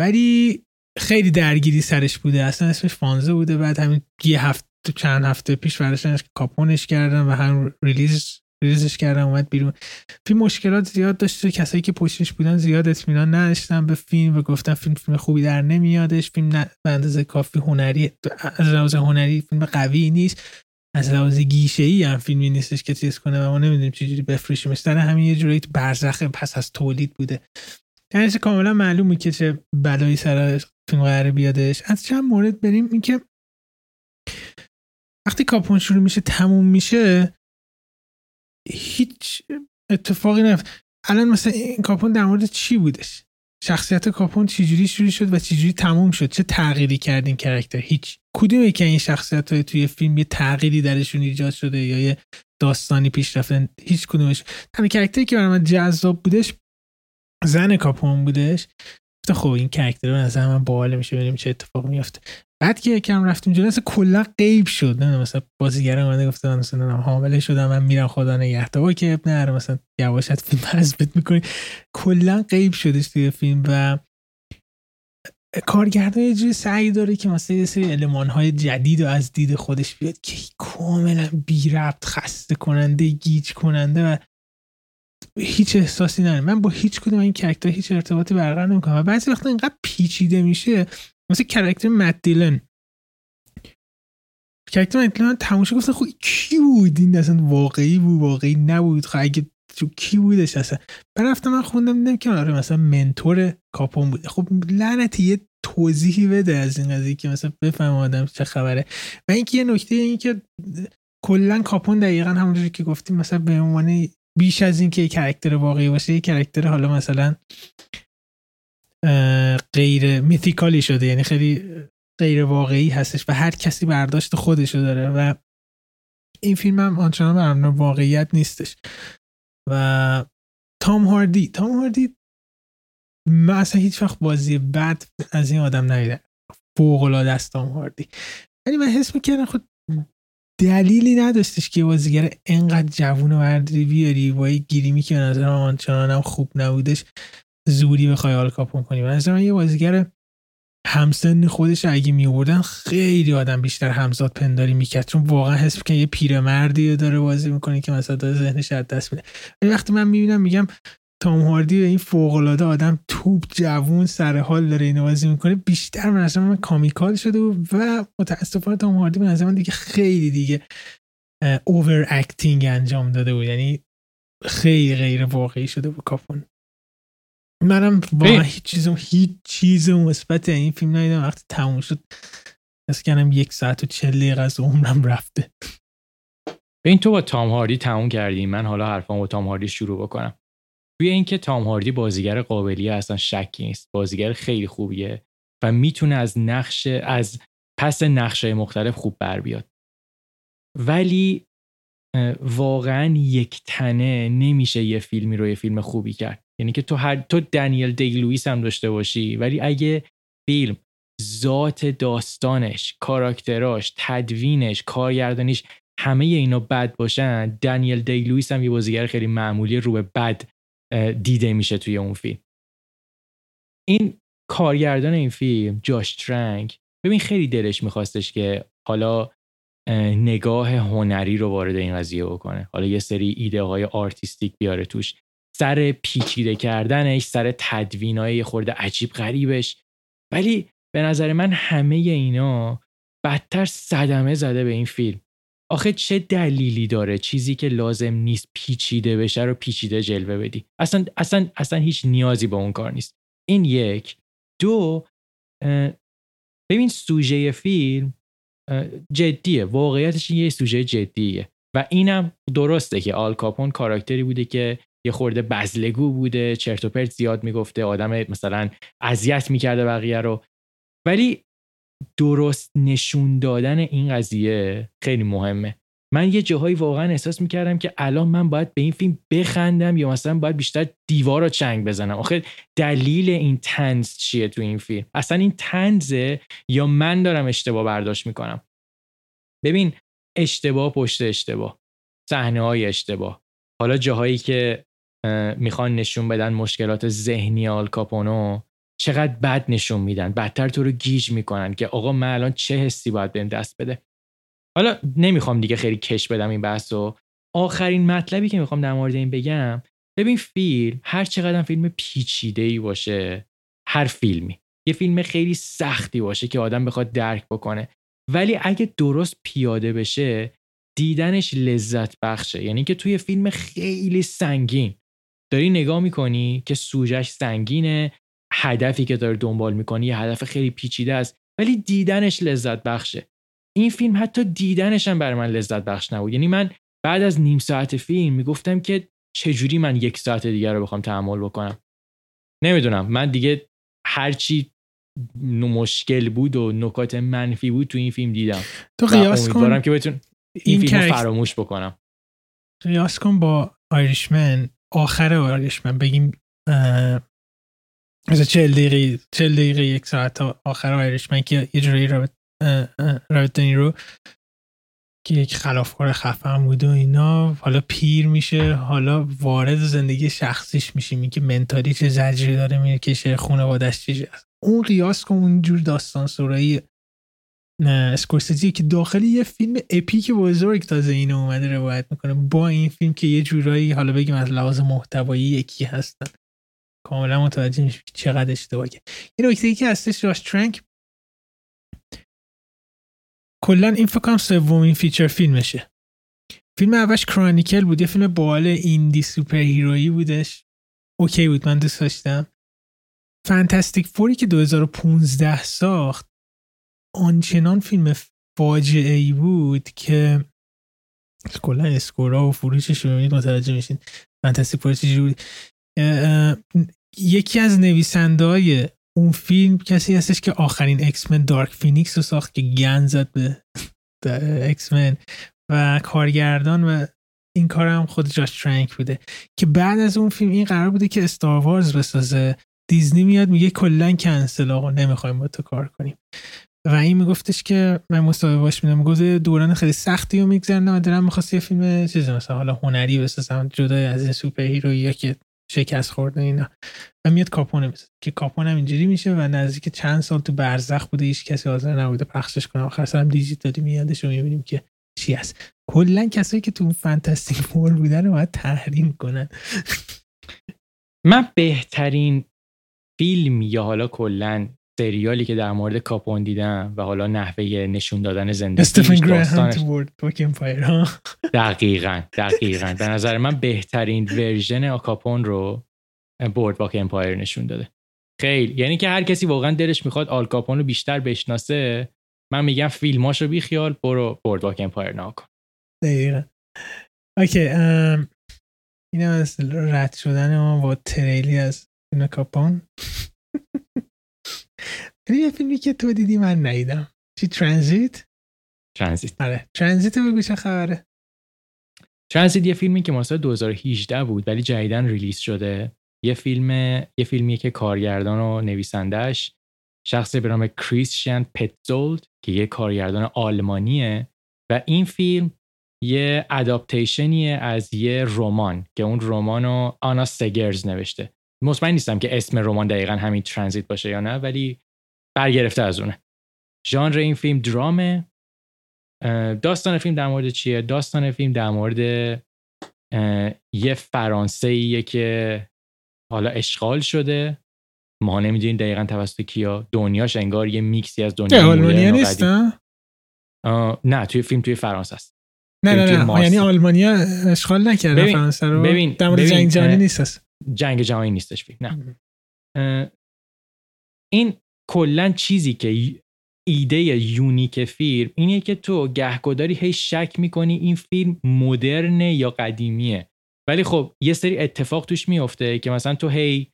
ولی خیلی درگیری سرش بوده. اصلا اسمش فانزه بوده. بعد همین یه هفته چند هفته پیش برداشتنش کاپونش کردن و هم ریلیز ریلیزش کردن اومد بیرون. فیلم مشکلات زیاد داشته، کسایی که پشتش بودن زیاد اطمینان نداشتن به فیلم و گفتن فیلم فیلم خوبی در نمیادش، فیلم نه به اندازه کافی هنری، از لحاظ هنری فیلم قوی نیست، از لحاظ گیشه‌ای هم فیلمی نیستش که چیز کنه و ما نمیدونیم چجوری بفروشیمش. در همین یه جوری برزخ پس از تولید بوده. یعنی کاملا معلومه که چه بلایی سر فیلم قراره بیادش. از چند مورد بریم. اینکه وقتی کاپون شروع میشه تموم میشه هیچ اتفاقی نیفته. الان مثلا این کاپون در مورد چی بودش؟ شخصیت کاپون چجوری شروع شد و چجوری تموم شد؟ چه تغییری کرد این کاراکتر؟ هیچ. کدومه که این شخصیت‌های توی فیلم یه تغییری درشون ایجاد شده یا یه داستانی پیش رفته؟ هیچ کدومش. تنها کاراکتری که برای من جذاب بودش زن کاپون بودش. گفتم خب این کاراکتر به نظر من باحال میشه، ببینیم چه اتفاقی میفته. بعد که یکم رفتیم جلو اصلا کلا غیب شد. نه مثلا بازیگر اومده گفت من مثلا حامله شدم، من میرم خدا نگهدار که نه مثلا یواشت فیلم حذفت می‌کنی. کلا غیب شدش توی فیلم و کارگردان یه جوری سعی داره که مثلا یه سری المان‌های جدید رو از دید خودش بیاد که کاملا بی ربط، خسته کننده، گیج کننده و هیچ احساسی نداره. من با هیچ کدوم این کاراکتر هیچ ارتباطی برقرار نمی‌کنم و بعضی وقتا اینقدر پیچیده میشه. مثلا کاراکتر مت دیلن کاراکتر مت دیلن تماشا گفتن خب کی بود این؟ اصلا واقعی بود واقعی نبود؟ خب اگه تو کی بودش اصلا؟ برفتم من خوندم دیدم که آره مثلا منتور کاپون بوده. خب لعنتی یه توضیحی بده از این قضیه که مثلا بفهم آدم چه خبره. و اینکه یه نکته این که کلا کاپون دقیقاً همونجوری که گفتیم مثلا به عنوان بیش از این که یک کرکتر واقعی باشه، یک کرکتر حالا مثلا غیر میتیکالی شده، یعنی خیلی غیر واقعی هستش و هر کسی برداشت خودشو داره و این فیلم هم آنچنان برامون واقعیت نیستش. و تام هاردی تام هاردی من اصلا هیچ وقت بازی بد از این آدم ندیدم، فوق‌العاده است تام هاردی، یعنی من حس می‌کردم خود دلیلی نداشتش که بازیگر انقدر جوون و مردی بیاری با یه گریمی که به نظر من آنچنان هم خوب نبودش زوری بخوای آل کاپون کنی. به نظر من یه بازیگر همسن خودش اگه میوردن خیلی آدم بیشتر همزاد پنداری میکرد، چون واقعا حس میکنه یه پیرمردی داره بازی میکنه که مثلا داره ذهنش از دست میده. ولی وقتی من میبینم میگم تام هاردی این فوق‌العاده آدم توپ جوون سر حال داره اینو بازی میکنه، بیشتر من اصلا من کامیکال شده و متاسفانه تام هاردی به نظر من دیگه خیلی دیگه اوور اکتینگ انجام داده بود، یعنی خیلی غیر واقعی شده بود کاپون. منم واقعا هیچ چیزم هیچ چیزم مثبت این فیلم ندیدم. وقتی تموم شد حس کردم یک ساعت و چهل دقیقه از عمرم رفته. ببین تو با تام هاردی تموم کردی، من حالا حرفامو با تام هاردی شروع بکنم. توی اینکه تام هاردی بازیگر قابلیه اصلا شکی نیست، بازیگر خیلی خوبیه و میتونه از نقش از پس نقشای مختلف خوب بر بیاد، ولی واقعا یک تنه نمیشه یه فیلمی رو یه فیلم خوبی کرد. یعنی که تو هر تو دنیل دی لوئیس هم داشته باشی، ولی اگه فیلم ذات داستانش، کاراکتراش، تدوینش، کارگردانیش همه اینا بد باشن، دنیل دی لوئیس هم یه بازیگر خیلی معمولی رو به بد دیده میشه توی اون فیلم. این کارگردان این فیلم جاش ترنک، ببین خیلی دلش میخواستش که حالا نگاه هنری رو وارد این قضیه بکنه، حالا یه سری ایده های آرتیستیک بیاره توش، سر پیچیده کردنش، سر تدوینای خورده عجیب غریبش، ولی به نظر من همه اینا بدتر صدمه زده به این فیلم. آخه چه دلیلی داره چیزی که لازم نیست پیچیده بشه رو پیچیده جلوه بدی؟ اصلا اصلا اصلا هیچ نیازی با اون کار نیست. این یک. دو، ببین سوژه فیلم جدیه، واقعیتش یه سوژه جدیه و اینم درسته که آل کاپون کاراکتری بوده که یه خورده بزلگو بوده، چرت و پرت زیاد میگفته، آدم مثلا اذیت میکرده بقیه رو، ولی درست نشون دادن این قضیه خیلی مهمه. من یه جاهایی واقعا احساس میکردم که الان من باید به این فیلم بخندم یا مثلا باید بیشتر دیوار رو چنگ بزنم. آخه دلیل این طنز چیه تو این فیلم؟ اصلا این طنزه یا من دارم اشتباه برداشت میکنم؟ ببین اشتباه پشت اشتباه، صحنه‌های اشتباه، حالا جاهایی که میخوان نشون بدن مشکلات ذهنی آل کاپونو چقدر بد نشون میدن، بدتر تو رو گیج میکنن که آقا من الان چه حسی باید بهم دست بده. حالا نمیخوام دیگه خیلی کش بدم این بحثو. آخرین مطلبی که میخوام در مورد این بگم، ببین فیلم هر چقدر فیلم پیچیده‌ای باشه، هر فیلمی یه فیلم خیلی سختی باشه که آدم بخواد درک بکنه، ولی اگه درست پیاده بشه دیدنش لذت بخشه. یعنی که توی فیلم خیلی سنگین داری نگاه میکنی که سوژش سنگینه، هدفی که داری دنبال میکنی یه هدف خیلی پیچیده است، ولی دیدنش لذت بخشه. این فیلم حتی دیدنش هم برای من لذت بخش نبود. یعنی من بعد از نیم ساعت فیلم میگفتم که چجوری من یک ساعت دیگر رو بخوام تحمل بکنم. نمیدونم، من دیگه هرچی مشکل بود و نکات منفی بود تو این فیلم دیدم. تو قیاس کن که بتون این, این فیلمو فراموش بکنم. قیاس کن با آیریشمن، آخر آیریشمن بگیم مثلا چهل دقیقه چهل دقیقه یک ساعت آخر آیریشمن که یه جوری رابط رابط دنیرو که یک خلافکار خفن بود و اینا، حالا پیر میشه، حالا وارد زندگی شخصیش میشیم، این که منتالی چه زجری داره میکشه، خانواده‌اش چیه. اون قیاس کن اونجور داستان سرایی نه اسکورسیزی که داخل یه فیلم اپیک بزرگ تازه اینو اومده روایت میکنه با این فیلم که یه جورایی حالا بگیم از لحاظ محتوایی یکی هستن. کاملا متوجه میشم که چقدر اشتباهه. این نکته‌ای که هستش جاش ترنک کلا این فکر کنم سومین فیچر فیلمشه. فیلم اولش کرونیکل بود، یه فیلم باحال ایندی سوپر هیرویی بودش، اوکی بود، من دوست داشتم. فانتاستیک فوری که دو هزار و پانزده ساخت آنچنان فیلم فاجعه‌ای بود که کلا اسکورا و فروشش رو میبینید متوجه میشین فانتزی پرو چه جوری. یکی از نویسنده‌های اون فیلم کسی هستش که آخرین اکسمن دارک فینیکس رو ساخت که گند زد به اکسمن و کارگردان و این کار هم خود جاش ترنک بوده که بعد از اون فیلم این قرار بوده که استار وارز بسازه. دیزنی میاد میگه کلا کنسل، آقا نمیخوایم با تو کار کنیم. و این میگفتش که من مصاحبه باش میدم میگه دوران خیلی سختی رو میگذرن و دلم می‌خواست یه فیلم چیزی مثلا حالا هنری بسازم جدا از این سوپر هیرو یا که شکست خورده اینا. و میاد کاپونه میسازه که کاپون هم اینجوری میشه و نزدیک چند سال تو برزخ بوده، هیچ کسی حاضر نبوده پخشش کنه. آخر سرم دیجیتالی میادش و میبینیم که چی است. کلا کسایی که تو فانتاستیک فور بودن رو باید تحریم کنن. من بهترین فیلم یا حالا کلا سریالی که در مورد کاپون دیدم و حالا نحوه نشون دادن زندگی استفن گراهام تو بوردواک امپایر ها دقیقاً دقیقاً به نظر من بهترین ورژن کاپون رو بوردواک امپایر نشون داده. خیلی یعنی که هر کسی واقعاً دلش میخواد آل کاپون رو بیشتر بشناسه، من میگم فیلماشو بی خیال برو بوردواک امپایر نکن. دقیقاً. اوکی ام اینا از رد شدن ما با تریلی از فیلم کاپون. یه فیلمی که تو دیدی من ندیدم چی ترانزیت؟ ترانزیت آره ترانزیت رو بگو چه خبره. ترانزیت یه فیلمی که مال دو هزار و هجده بود ولی جدیداً ریلیز شده. یه فیلم یه فیلمیه که کارگردان و نویسندهش شخصی به نام کریستیان پتزولد که یه کارگردان آلمانیه و این فیلم یه اداپتیشنیه از یه رمان که اون رمانو آنا سگرز نوشته. مطمئن نیستم که اسم رمان دقیقاً همین ترانزیت باشه یا نه ولی برگرفته از اونه. ژانر این فیلم درامه. داستان فیلم در مورد چیه؟ داستان فیلم در مورد یه فرانسه‌ایه که حالا اشغال شده، ما نمیدونیم دقیقاً توسط کیا. دنیاش انگار یه میکسی از دنیای آلمانیا نیست نه توی فیلم توی فرانسه است. نه نه نه یعنی آلمانیا اشغال نکرده فرانسه رو. ببین در مورد جنگ جهانی نیست، جنگ جهانی نیستش فیلم. نه این کلن چیزی که ایده یونیک فیلم اینه که تو گهگداری هی شک میکنی این فیلم مدرنه یا قدیمیه ولی خب یه سری اتفاق توش میفته که مثلا تو هی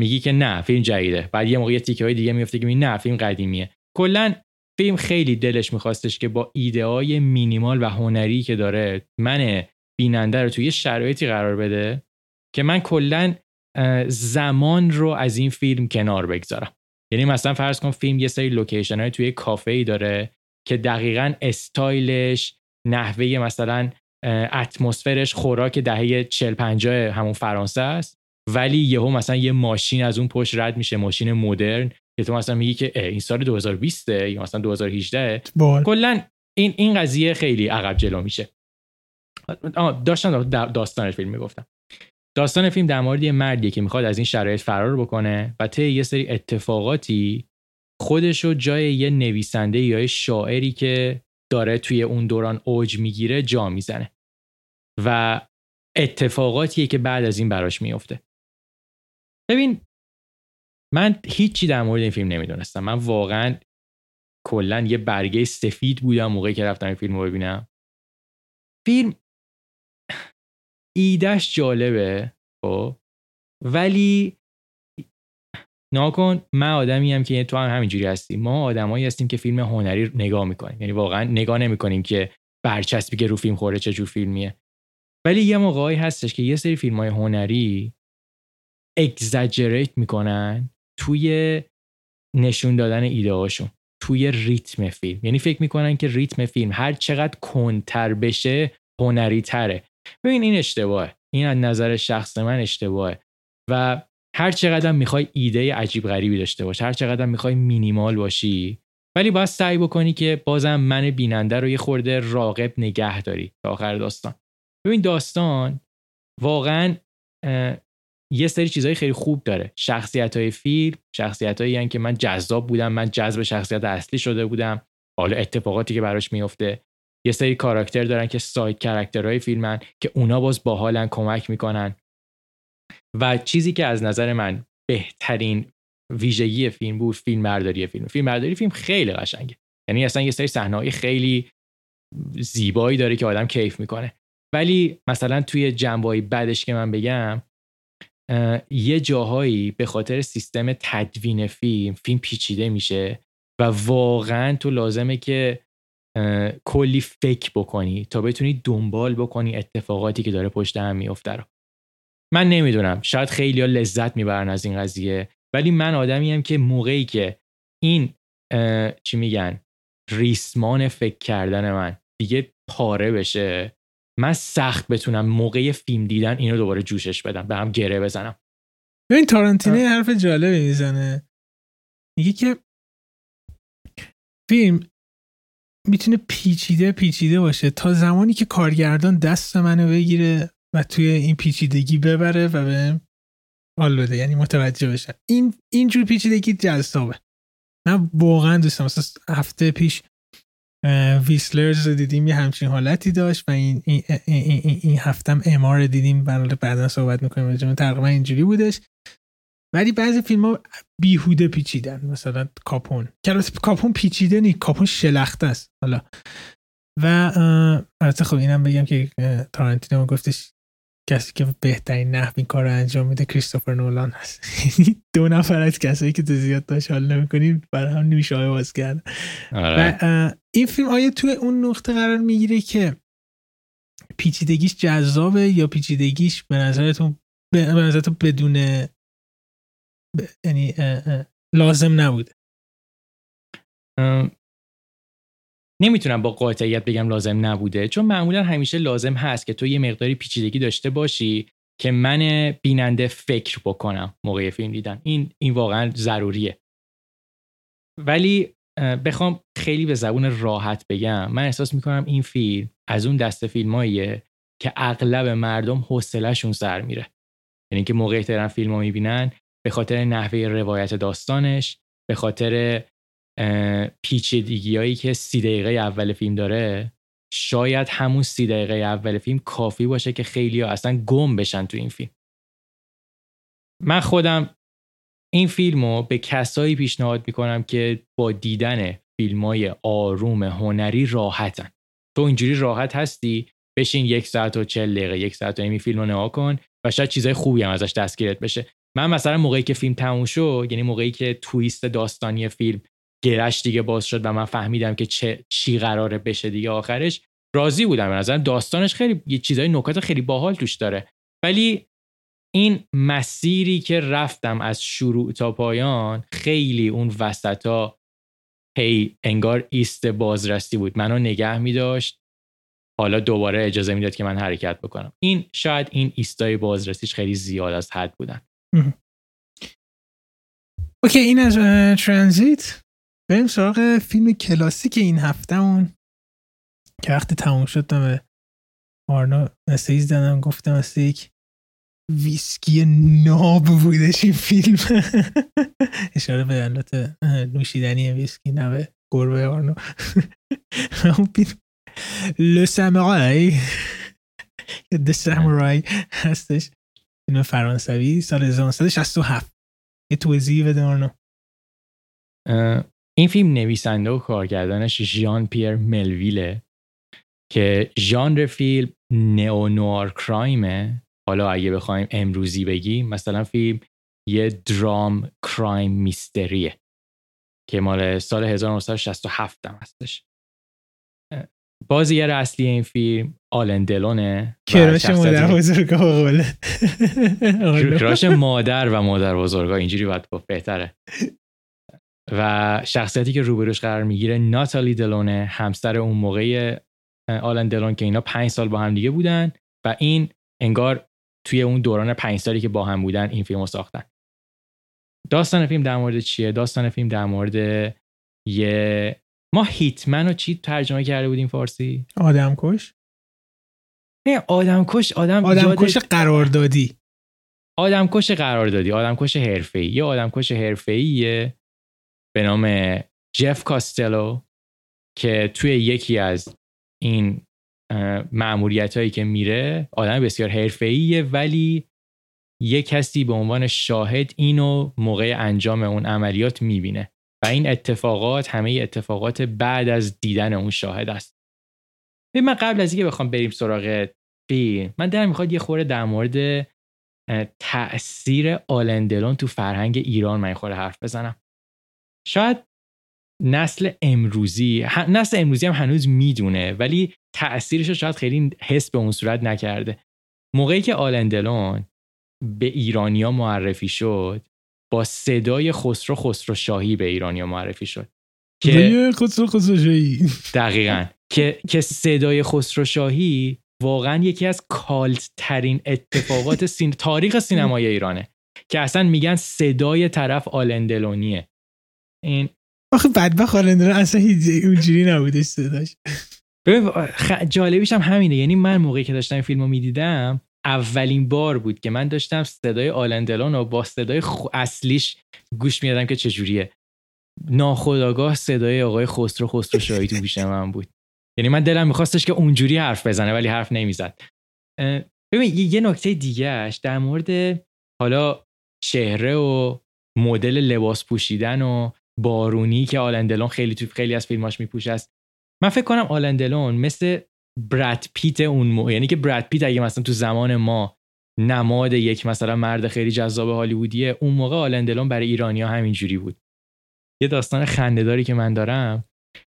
میگی که نه فیلم جدیده، بعد یه موقع تیکه های دیگه میفته که نه فیلم قدیمیه. کلن فیلم خیلی دلش میخواستش که با ایده های مینیمال و هنری که داره من بیننده رو توی شرایطی قرار بده که من کلن زمان رو از این فیلم کنار بگذارم. یعنی مثلا فرض کن فیلم یه سری لوکیشن های توی کافه‌ای داره که دقیقاً استایلش، نحوه مثلا اتمسفرش خوراک دهه چهل پنجاه همون فرانسه است ولی یهو مثلا یه ماشین از اون پشت رد میشه، ماشین مدرن که تو مثلا میگی که این سال دو هزار و بیست یا مثلا دو هزار و هجده. کلاً این این قضیه خیلی عقب جلو میشه. داشتم داستان فیلم میگفتم. داستان فیلم در مورد یه مردیه که میخواد از این شرایط فرار بکنه و طی یه سری اتفاقاتی خودشو جای یه نویسنده یا یه شاعری که داره توی اون دوران اوج میگیره جا میزنه و اتفاقاتیه که بعد از این براش میفته. ببین من هیچی در مورد این فیلم نمیدونستم. من واقعا کلا یه برگه سفید بودم موقعی که رفتم این فیلم رو ببینم. فیلم ایدهش جالبه خب ولی ناکن من آدمیم که تو هم همینجوری هستی. ما آدمایی هستیم که فیلم هنری نگاه میکنیم، یعنی واقعا نگاه نمیکنیم که برچسبی که رو فیلم خورده چه جور فیلمیه. ولی یه موقعی هستش که یه سری فیلم‌های هنری اگزاجریت میکنن توی نشون دادن ایده‌هاشون توی ریتم فیلم. یعنی فکر میکنن که ریتم فیلم هر چقدر کنتر بشه هنری تره. ببین این اشتباهه، این از نظر شخص من اشتباهه و هر چقدر میخوای ایده عجیب غریبی داشته باشی، هر چقدر میخوای مینیمال باشی ولی باید سعی بکنی که بازم من بیننده رو یه خورده راغب نگه داری تا آخر داستان. ببین داستان واقعا یه سری چیزای خیلی خوب داره. شخصیت‌های فیلم شخصیتایی یعنی که من جذاب بودم، من جذب شخصیت اصلی شده بودم، حالا اتفاقاتی که براش میفته. یه سری کاراکتر دارن که ساید کاراکترهای فیلمن که اونا باز باحالن، کمک میکنن. و چیزی که از نظر من بهترین ویژگی فیلم بود فیلم برداری فیلم. فیلم برداری فیلم خیلی قشنگه. یعنی اصلا یه سری صحنه‌ای خیلی زیبایی داره که آدم کیف میکنه. ولی مثلا توی جنبه‌های بعدش که من بگم، یه جاهایی به خاطر سیستم تدوین فیلم فیلم پیچیده میشه و واقعا تو لازمه که کلی فکر بکنی تا بتونی دنبال بکنی اتفاقاتی که داره پشت هم میفته رو. من نمیدونم، شاید خیلی‌ها لذت میبرن از این قضیه، ولی من آدمیم که موقعی که این چی میگن ریسمان فکر کردن من دیگه پاره بشه، من سخت بتونم موقع فیلم دیدن اینو دوباره جوشش بدم، به هم گره بزنم. این تارانتینو حرف جالبی میزنه، میگه که فیلم میتونه پیچیده پیچیده باشه تا زمانی که کارگردان دست منو بگیره و توی این پیچیدگی ببره و به حال بده، یعنی متوجه بشن این اینجور پیچیدگی جذابه. من واقعا دوستم، مثلا هفته پیش ویسلرز رو دیدیم، یه همچین حالتی داشت و این این, این, این, این هفتم امار رو دیدیم، بعدا صحبت میکنیم، تقریبا اینجوری بودش. ولی بعضی فیلم ها بیهوده پیچیدن، مثلا کاپون کاپون پیچیده نیست، کاپون شلخته است حالا. و البته خب اینم بگم که تارانتینو گفتش کسی که بهترین نحو این کار رو انجام میده کریستوفر نولان هست. دو نفر از کسایی که تو زیاد داشت حال نمی کنیم برای هم نمیشه باز کرد. و این فیلم آیا توی اون نقطه قرار میگیره که پیچیدگیش جذابه یا پیچیدگیش به نظرتون ب... به نظرتون بدون یعنی ب... اه... اه... لازم نبوده؟ اه... نمیتونم با قاطعیت بگم لازم نبوده، چون معمولا همیشه لازم هست که تو یه مقداری پیچیدگی داشته باشی که من بیننده فکر بکنم موقع فیلم دیدن. این این واقعا ضروریه. ولی بخوام خیلی به زبون راحت بگم، من احساس میکنم این فیلم از اون دسته فیلماییه که اغلب مردم حوصله‌شون سر میره، یعنی که موقع ترن فیلمو میبینن به خاطر نحوه روایت داستانش، به خاطر پیچیدگی‌هایی که سی دقیقه اول فیلم داره. شاید همون سی دقیقه اول فیلم کافی باشه که خیلی‌ها اصلا گم بشن تو این فیلم. من خودم این فیلمو به کسایی پیشنهاد میکنم که با دیدن فیلم‌های آروم هنری راحتن. تو اینجوری راحت هستی، بشین یک ساعت و چهل دقیقه، یک ساعت و نیم فیلمو نگاه کن و شاید چیزای خوبی هم ازش دستگیرت بشه. من مثلا موقعی که فیلم تموم شد، یعنی موقعی که تویست داستانی فیلم گرش دیگه باز شد و من فهمیدم که چه چی قراره بشه دیگه آخرش، راضی بودم. به نظرم داستانش خیلی یه چیزای نکات خیلی باحال توش داره، ولی این مسیری که رفتم از شروع تا پایان خیلی اون وسطا هی انگار ایست بازرسی بود، منو نگه می‌داشت، حالا دوباره اجازه میداد که من حرکت بکنم. این شاید این ایستای بازرسیش خیلی زیاد از حد بودن. اوکی، این از ترانزیت. بریم سراغ فیلم کلاسیک این هفته اون که وقتی تموم شد به آرنا مسیج دادم، گفتم از یک ویسکی ناب بودش این فیلم. اشاره به علت نوشیدنی ویسکی نبه گربه آرنا. اون فیلم لو سامورای د سامورای هستش، فیلم فرانسوی سال هزار و نهصد و شصت و هفت. یه توضیح بده آرنا. این فیلم نویسنده و کارگردانش ژان پیر ملویله که ژانر فیلم نئو نوار کرایمه. حالا اگه بخوایم امروزی بگیم، مثلا فیلم یه درام کرایم میستریه که مال سال هزار و نهصد و شصت و هفت هم هستش. بازیگر اصلی این فیلم آلن دلونه، کراش مادر بزرگا و قوله کراش مادر و مادر بزرگا، اینجوری باید گفت بهتره. و شخصیتی که روبروش قرار میگیره ناتالی دلونه، همسر اون موقع آلن دلون، که اینا پنج سال با هم دیگه بودن و این انگار توی اون دوران پنج سالی که با هم بودن این فیلمو ساختن. داستان فیلم در مورد چیه؟ داستان فیلم در مورد یه ما هیتمنو چی ترجمه کرده بودیم فارسی؟ آدمکش؟ نه آدمکش، آدم آدمکش قراردادی. آدمکش قراردادی، آدمکش حرفه‌ای. یه آدمکش حرفه‌ایه به نام جف کاستلو که توی یکی از این مأموریتایی که میره آدم بسیار حرفه‌ایه، ولی یه کسی به عنوان شاهد اینو موقع انجام اون عملیات میبینه و این اتفاقات همه اتفاقات بعد از دیدن اون شاهد است. ببین من قبل از اینکه بخوام بریم سراغ فیلم، من دلم میخواد یه خورده در مورد تأثیر آلن دلون تو فرهنگ ایران من خورده حرف بزنم. شاید نسل امروزی نسل امروزی هم هنوز میدونه ولی تأثیرش رو شاید خیلی حس به اون صورت نکرده. موقعی که آلن دلون به ایرانیا معرفی شد، با صدای خسرو خسرو شاهی به ایرانیا معرفی شد که خسرو خسرو شاهی دقیقاً که که صدای خسرو شاهی واقعا یکی از کالت ترین اتفاقات سین... تاریخ سینمای ایرانه که اصلا میگن صدای طرف آلن دلونیه. این آخه بدبخت آلن دلون اصلا اونجوری نبودش صداش. جالبیش هم همینه، یعنی من موقعی که داشتم فیلمو میدیدم اولین بار بود که من داشتم صدای آلن دلون رو با صدای خو... اصلیش گوش میدادم که چجوریه. ناخودآگاه صدای آقای خسرو خسرو شاهی تو گوش من بود، یعنی من دلم میخواستش که اونجوری حرف بزنه ولی حرف نمیزد. ببین یه نکته دیگهش در مورد حالا چهره و مدل لباس پوشیدن و بارونی که آلن دلون خیلی تو خیلی از فیلماش میپوشه است. من فکر کنم آلن دلون مثل براد پیت اون مو، یعنی که براد پیت اگه مثلا تو زمان ما نماد یک مثلا مرد خیلی جذاب هالیوودیه، اون موقع آلن دلون برای ایرانی‌ها همینجوری بود. یه داستان خنده‌داری که من دارم،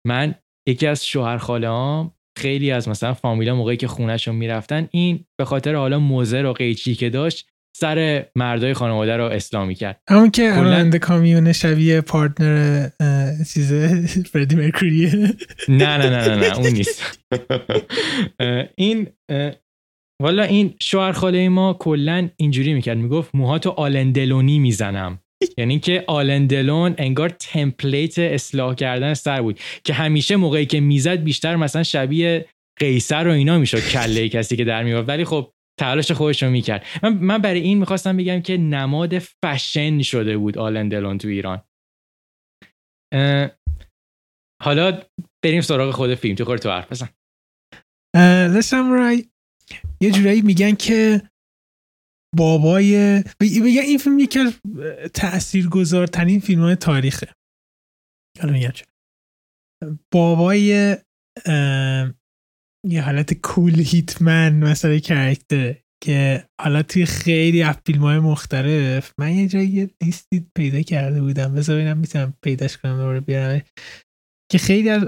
من یکی از شوهر خاله‌ام خیلی از مثلا فامیلا موقعی که خونه‌شون میرفتن، این به خاطر حالا موزه و قیچی که داشت سر مردای خانواده رو اسلامی کرد. همون که هلند کامیون شبیه پارتنر چیزه فردی مرکوری. نه نه نه نه اون نیست. این والا این شوهر خاله ما کلا اینجوری میکرد، میگفت موهاتو آلن دلونی میزنم. یعنی که آلن دلون انگار تمپلیت اصلاح کردن سر بود که همیشه موقعی که میزد بیشتر مثلا شبیه قیصر و اینا میشد، کله کسی که در میواد، ولی خب تلاش خودش رو میکرد. من من برای این میخواستم بگم که نماد فشن شده بود آلن دلون تو ایران. حالا بریم سراغ خود فیلم. تو خود تو حرف بزن. لسم رای یه جورایی میگن که بابای میگن این فیلم یکی از تاثیرگذارترین فیلم‌های تاریخه. حالا میگم چه بابای یه حالت کول هیتمن مثلا کرکتر که حالا توی خیلی از فیلم‌های مختلف من یه جایی لیستید پیدا کرده بودم، بذار ببینم میتونم پیداش کنم دوباره بیارم که خیلی از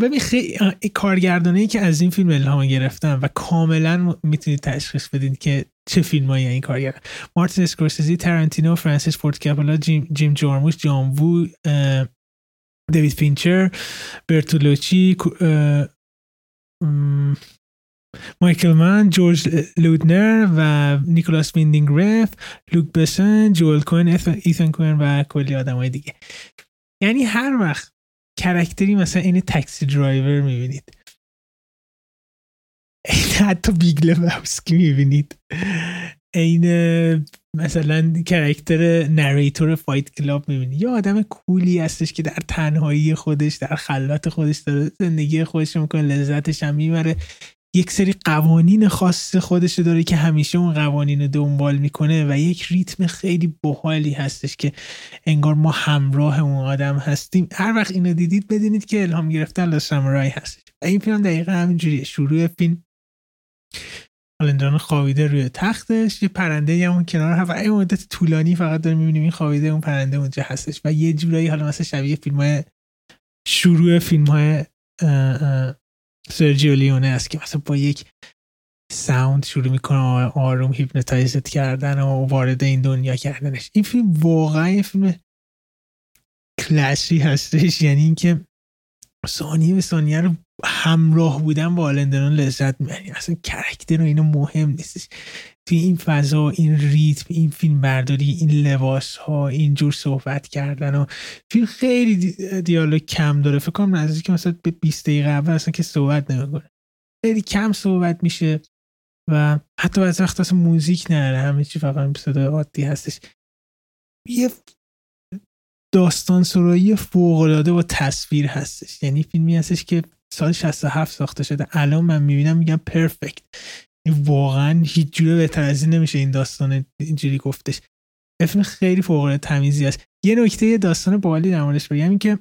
ببین خیلی کارگردانی که از این فیلم الهام گرفتن و کاملا میتونید تشخیص بدین که چه فیلمایی این کارگردان: مارتین اسکورسیزی، تارانتینو، فرانسیس فورد کاپولا، جیم جیم جارموش، جان وو، دیوید فینچر، برتولوچی، مایکل مان، جورج لودنر و نیکولاس ویندینگ ریف، لوک بسن، جوئل کوهن، ایتان کوهن و کلی آدمای دیگه. یعنی هر وقت کرکتری مثلا این تاکسی درایور میبینید، این حتی بیگ لباسکی میبینید، این مثلا کرکتر نریتور فایت کلاب میبینید، یا آدم کولی هستش که در تنهایی خودش در خلوت خودش داره زندگی خودش میکنه، لذتش هم میبره، یک سری قوانین خاص خودش داره که همیشه اون قوانین رو دنبال میکنه و یک ریتم خیلی باحالی هستش که انگار ما همراه اون آدم هستیم. هر وقت اینو دیدید بدونید که الهام گرفته از سامورای هستش. این فیلم دقیقاً همینجوریه. شروع فیلم آلن دلون خوابیده روی تختش، یه پرنده‌ای همون کنار هوا، این مدت طولانی فقط داریم میبینیم این خوابیده، اون پرنده اونجا هستش و یه جورایی حالا مثلا شبیه فیلم‌های شروع فیلم‌های سرجیو لیونه است که مثلا با یک ساوند شروع میکنه، آروم هیپنوتایزت کردن و وارد این دنیا کردنش. این فیلم واقعا یه فیلم کلاشی هستش، یعنی اینکه ثانیه به ثانیه رو همراه بودن با آلن دلون لذت میبری. اصلا کرکتر و اینو مهم نیستش، توی این فضا، این ریتم، این فیلم برداری، این لباس ها، این جور صحبت کردن و فیلم خیلی دی... دیالوگ کم داره. فکر کنم نزدیک که مثلا به بیست دقیقه اول اصلا که صحبت نمیکنه، خیلی کم صحبت میشه و حتی بعضی وقت اصلا موزیک نداره، همه چی فقط صدای عادی هستش. یه داستان سرایی فوق العاده با تصویر هستش، یعنی فیلمی هستش که سال شصت و هفت ساخته شده، الان من میبینم میگم پرفکت، واقعا هیچ جوره بهتر از این نمیشه این داستان اینجوری گفتش. فیلم خیلی فوق العاده تمیزی است. یه نکته داستان باحالی در موردش بگم این که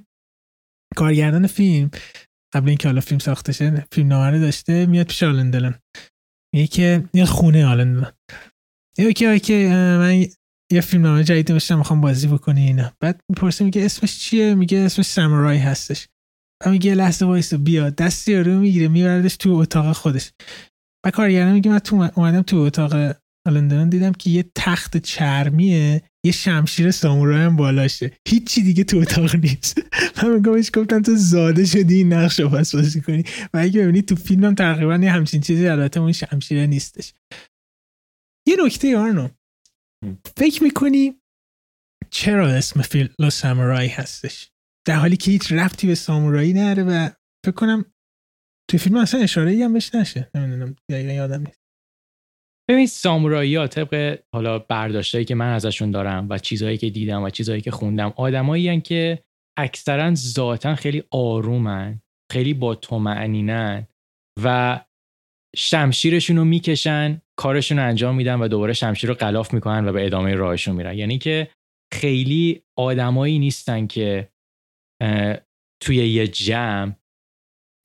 کارگردان فیلم قبل اینکه حالا فیلم ساخته شه فیلم نامه داشته، میاد پیش آلن دلون، میگه که میاد خونه آلن دلون، میگه که اوکی من یه فیلم نامه جدید نوشتم میخوام بازی بکنی اینا. بعد میپرسه میگه اسمش چیه؟ میگه اسمش سامورایی هستش. بعد میگه لحظه وایسو بیا، دست یارو میگیره میبردش تو اتاق خودش. بعد کارگرم میگه من تو اومدم تو اتاق آلن دلون دیدم که یه تخت چرمیه، یه شمشیر سامورایی هم بالاشه، هیچی دیگه تو اتاق نیست. من میگمش گفتم تو زاده شدی این نقش رو پس بازی کنی. و اگه ببینید تو فیلمم هم تقریبا یه همچین چیزی، البته اون شمشیره نیستش. یه نکته یارنو، فکر میکنی چرا اسم فیلم سامورایی هستش در حالی که هیچ ربطی به سامورایی نداره و فکر کنم تو فیلم اصلا اشاره‌ای هم بهش نشه؟ نمیدونم دقیقا یادم نیست. ببین سامورایی ها طبق حالا برداشتایی که من ازشون دارم و چیزهایی که دیدم و چیزهایی که خوندم، آدمایی هستن که اکثرا ذاتن خیلی آرومن، خیلی با طمأنینن و شمشیرشون رو میکشن، کارشون رو انجام میدن و دوباره شمشیر رو غلاف میکنن و به ادامه راهشون میرن. یعنی که خیلی آدمایی نیستن که توی یه جمع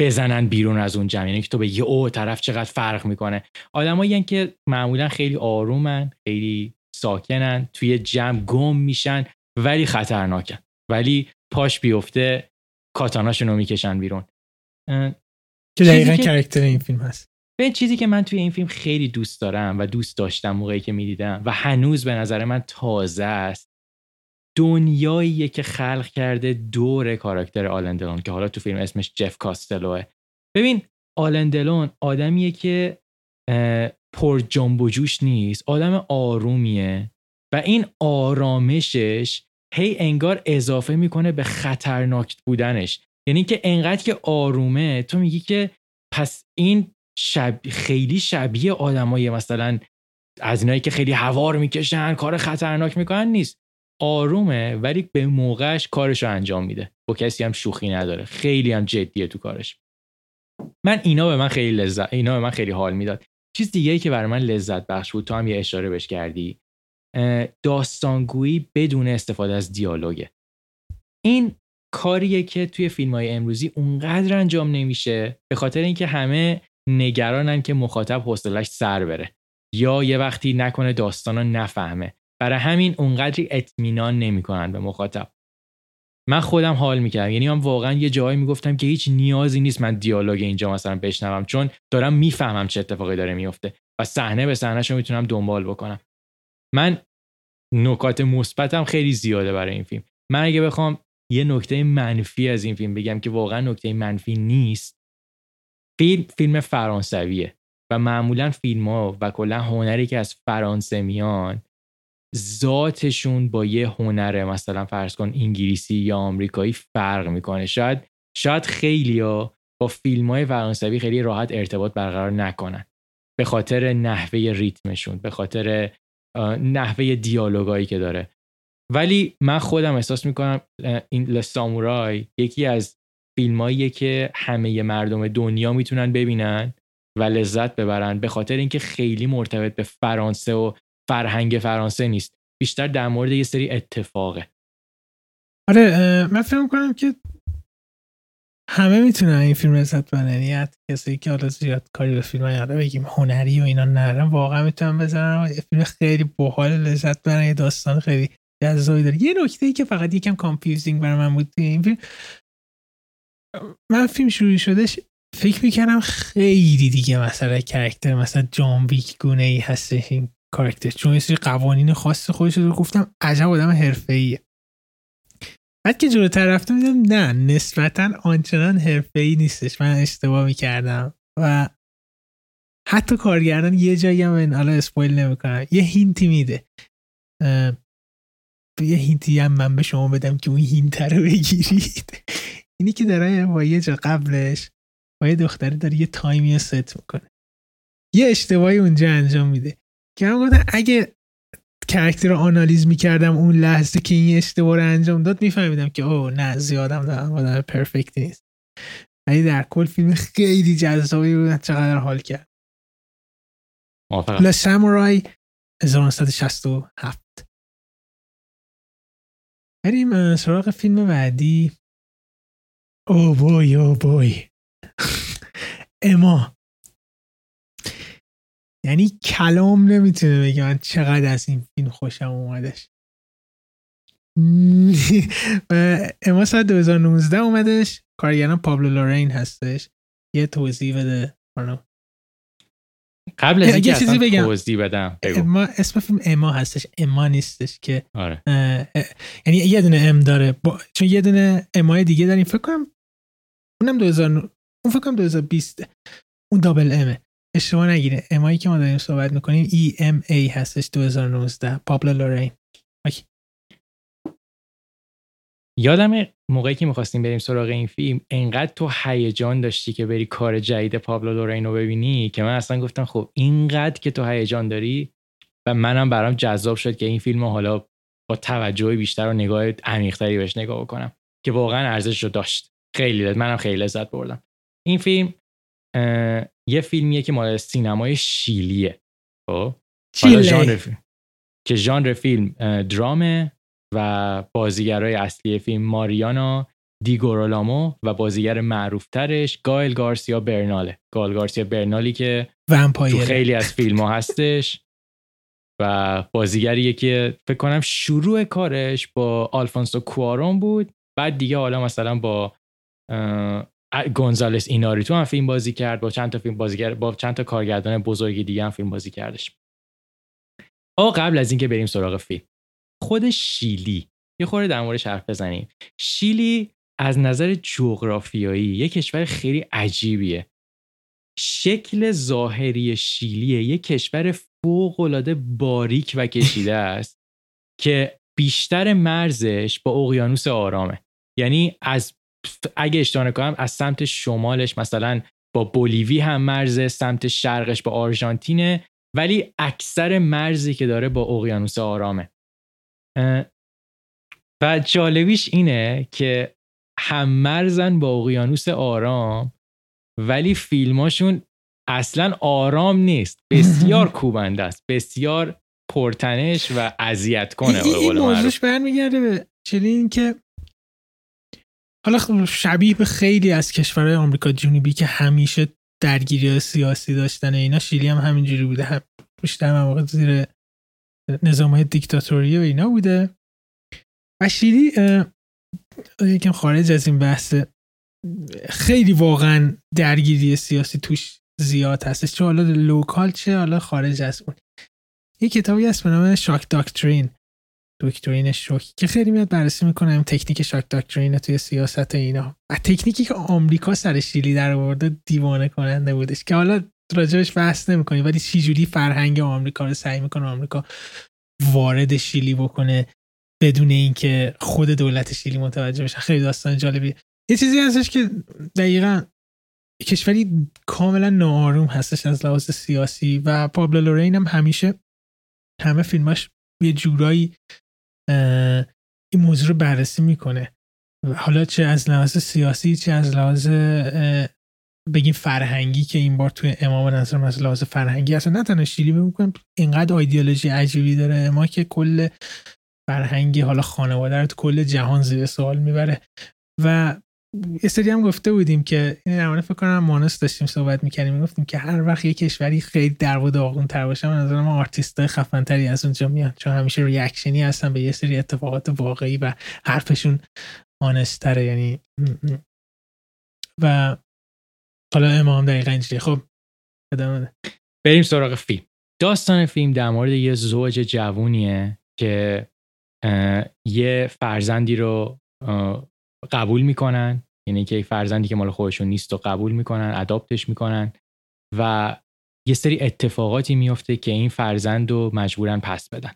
بزنن بیرون از اون جمع، یعنی که تو به یه او طرف چقدر فرق میکنه. آدمایی هستن که معمولا خیلی آرومن، خیلی ساکنن، توی جمع گم میشن ولی خطرناکن، ولی پاش بیفته کاتاناشون رو میکشن بیرون. که دقیقاً کاراکتر این فیلم هست. به چیزی که من توی این فیلم خیلی دوست دارم و دوست داشتم موقعی که میدیدم و هنوز به نظر من تازه است، دنیاییه که خلق کرده دور کاراکتر آلن دلون که حالا تو فیلم اسمش جف کاستلوه. ببین آلن دلون آدمیه که پر جنب و جوش نیست، آدم آرومیه و این آرامشش هی انگار اضافه میکنه به خطرناک بودنش. یعنی که انقدر که آرومه تو میگی که پس این شب... خیلی شبیه آدمایی مثلا از اینایی که خیلی هوار میکشن کار خطرناک میکنن نیست، آرومه ولی به موقعش کارشو انجام میده، با کسی هم شوخی نداره، خیلی هم جدیه تو کارش. من اینا به من خیلی لذت اینا به من خیلی حال میداد. چیز دیگه‌ای که برای من لذت بخش بود، تو هم یه اشاره بهش کردی، داستانگویی بدون استفاده از دیالوگه. این کاریه که توی فیلم‌های امروزی اونقدر انجام نمیشه به خاطر اینکه همه نگرانن که مخاطب حوصله‌اش سر بره یا یه وقتی نکنه داستانا نفهمه، برای همین اونقدری اطمینان نمی‌کنن به مخاطب. من خودم حال می‌کردم، یعنی من واقعا یه جایی میگفتم که هیچ نیازی نیست من دیالوگ اینجا مثلا بشنوم، چون دارم میفهمم چه اتفاقی داره میفته و صحنه به صحنه‌شو میتونم دنبال بکنم. من نکات مثبتم خیلی زیاده برای این فیلم. من اگه بخوام یه نکته منفی از این فیلم بگم که واقعا نکته منفی نیست، فیلم فیلم فرانسویه و معمولا فیلم‌ها و کلا هنری که از فرانسه میان ذاتشون با یه هنر مثلا فرض کن انگلیسی یا آمریکایی فرق میکنه. شاید شاید خیلی‌ها با فیلم‌های فرانسوی خیلی راحت ارتباط برقرار نکنن به خاطر نحوه ریتمشون، به خاطر نحوه دیالوگایی که داره. ولی من خودم احساس میکنم این لسامورای یکی از فیلماییه که همه مردم دنیا میتونن ببینن و لذت ببرن به خاطر اینکه خیلی مرتبط به فرانسه و فرهنگ فرانسه نیست، بیشتر در مورد یه سری اتفاقه. آره من فکر میکنم که همه میتونن این فیلم لذت ببرن، یعنی کسی که حالا زیاد کاری به فیلمای عربی بگیم هنری و اینا نرن واقعا میتونن بزنن یه فیلم خیلی باحال لذت ببرن، یه داستان خیلی جذابی داره. یه نکته‌ای که فقط یکم کانفیوزینگ برای من بود این فیلم، من فیلم شروع شدهش فکر میکردم خیلی دیگه مثلا کاراکتر مثلا جان ویک گونه ای هستش این کاراکتر، چون یه سری قوانین خاص خودش رو گفتم عجب آدم حرفه‌ایه. بعد که جلوتر رفتم دیدم نه، نسبتا آنچنان حرفه‌ای نیستش، من اشتباه میکردم. و حتی کارگردان یه جایی هم من الان اسپویل نمیکنم یه هینتی میده، یه هینتی هم من به شما بدم که اون هینت رو بگیرید. اینی که داره با یه جا قبلش با یه دختره داره یه تایمی ست میکنه، یه اشتباهی اونجا انجام میده که من گفتم اگه کاراکتر رو آنالیز میکردم اون لحظه که این اشتباه رو انجام داد میفهمیدم که اوه نه زیادم دارم آدم پرفکت نیست. ولی در کل فیلم خیلی جذابی بود، چقدر حال کرد. لا سامورای هزار و نهصد و شصت و هفت. بریم سراغ فیلم بعدی. او بای او بای اما یعنی کلام نمیتونه بگه من چقدر از این فیلم خوشم اومدش. اما سال دو هزار و نوزده اومدش، کارگردان پابلو لارین هستش. یه توضیح بده خانم قبل از اینکه اصلا بگم. توضیح بدم ما اسم فیلم اما هستش، اما نیستش که آره. اه اه یعنی یه دونه ام داره با... چون یه دونه امای دیگه داریم فکر کنم اونم دو هزار اون فکر کنم دو هزار و بیست اون دابل امه، اشتباه نگیره. امایی که ما داریم صحبت میکنیم ای ام ای هستش دو هزار و نوزده پابلو لارین. اوکی. یادم موقعی که می‌خواستیم بریم سراغ این فیلم انقدر تو هیجان داشتی که بری کار جدید پابلو لارین رو ببینی که من اصلا گفتم خب اینقدر که تو هیجان داری و منم برام جذاب شد که این فیلم حالا با توجه بیشتر و نگاه عمیق‌تری بهش نگاه بکنم که واقعا ارزشش رو داشت. خیلی داد، منم خیلی لذت بردم. این فیلم یه فیلمیه که مال سینمای شیلیه، خب ژانر فیلم که ژانر فیلم درامه و بازیگرای اصلی فیلم ماریانا دیگورولامو و بازیگر معروفترش گایل گارسیا برناله. گایل گارسیا برنالی که ومپایر. تو خیلی از فیلم‌ها هستش و بازیگریه که فکر کنم شروع کارش با آلفونسو کوارون بود، بعد دیگه حالا مثلا با گونزالس ایناریتو هم فیلم بازی کرد، با چند تا فیلم بازیگر با چند تا کارگردان بزرگی دیگه هم فیلم بازی کردش. آ قبل از اینکه بریم سراغ فیلم، خود شیلی یه خورده در موردش حرف بزنیم. شیلی از نظر جغرافیایی یه کشور خیلی عجیبیه. شکل ظاهری شیلی یه کشور فوق‌العاده باریک و کشیده است که بیشتر مرزش با اقیانوس آرامه. یعنی از اگه اشتباه نکنم از سمت شمالش مثلا با بولیوی هم مرزه، سمت شرقش با آرژانتینه، ولی اکثر مرزی که داره با اقیانوس آرامه. و جالبیش اینه که هم مرزن با اقیانوس آرام ولی فیلماشون اصلا آرام نیست، بسیار کوبنده است، بسیار پرتنش و اذیت کنه. این, این موضوعش برمیگرده به چلی این که حالا شبیه به خیلی از کشورهای آمریکا جنوبی که همیشه درگیری سیاسی داشتن اینا، شیلی هم همینجوری بوده، هم بیشتر مواقع زیر نظام‌های دیکتاتوری و اینا بوده. و شیلی یکم خارج از این بحث خیلی واقعا درگیری سیاسی توش زیاد هستش، چه حالا لوکال چه حالا خارج از اون. یه کتابی هست به نام شاک داکترین، دکترین شوک، که خیلی میاد بررسی میکنه این تکنیک شاک داکترین توی سیاست اینا. و تکنیکی که آمریکا سر شیلی در آورده دیوانه کننده بودش که حالا راجعش بحث نمی‌کنی، ولی چی جوری فرهنگ آمریکا رو سعی می‌کنه آمریکا وارد شیلی بکنه بدون اینکه خود دولت شیلی متوجه بشه. خیلی داستان جالبیه. یه چیزی هستش که دقیقاً کشوری کاملا ناآروم هستش از لحاظ سیاسی و پابلو لارین هم همیشه همه فیلماش یه جورایی این موضوع رو بررسی می‌کنه، حالا چه از لحاظ سیاسی چه از لحاظ بگیم فرهنگی، که این بار توی اما به نظرم از لحاظ فرهنگی اصلا نه تنها شیلی بگم اینقدر ایدئولوژی عجیبی داره اما که کل فرهنگی حالا خانواده رو تو کل جهان زیر سوال میبره. و یه سری هم گفته بودیم که این درمانه فکر کنم مانوس داشتیم صحبت میکنیم، میگفتیم که هر وقت یه کشوری خیلی درو و داغون تر باشه به نظرم آرتیستای خفن تری از اونجا میان، چون همیشه ریاکشنی هستن به یه سری اتفاقات واقعی و حرفشون آنست تره. یعنی و حالا امام دقیقا اینجوری. خب ادامه بریم سراغ فیلم. داستان فیلم در مورد یه زوج جوونیه که یه فرزندی رو قبول میکنن، یعنی که یه فرزندی که مال خودشون نیست رو قبول میکنن، اداپتش میکنن و یه سری اتفاقاتی میفته که این فرزند رو مجبورن پس بدن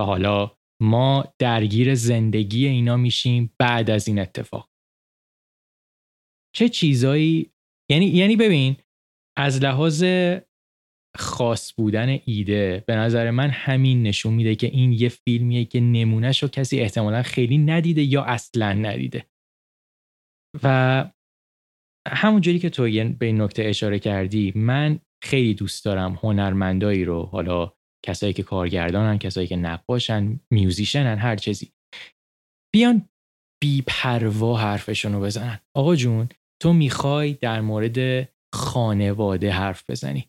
و حالا ما درگیر زندگی اینا میشیم بعد از این اتفاق. چه چیزایی یعنی یعنی ببین از لحاظ خاص بودن ایده به نظر من همین نشون میده که این یه فیلمیه که نمونهش رو کسی احتمالا خیلی ندیده یا اصلا ندیده. و همونجوری که تو به این نکته اشاره کردی من خیلی دوست دارم هنرمندایی رو، حالا کسایی که کارگردانن، کسایی که نقاشن، میوزیشنن، هر چیزی، بیان بی‌پروا حرفشون رو بزنن. آقا جون تو میخوای در مورد خانواده حرف بزنی.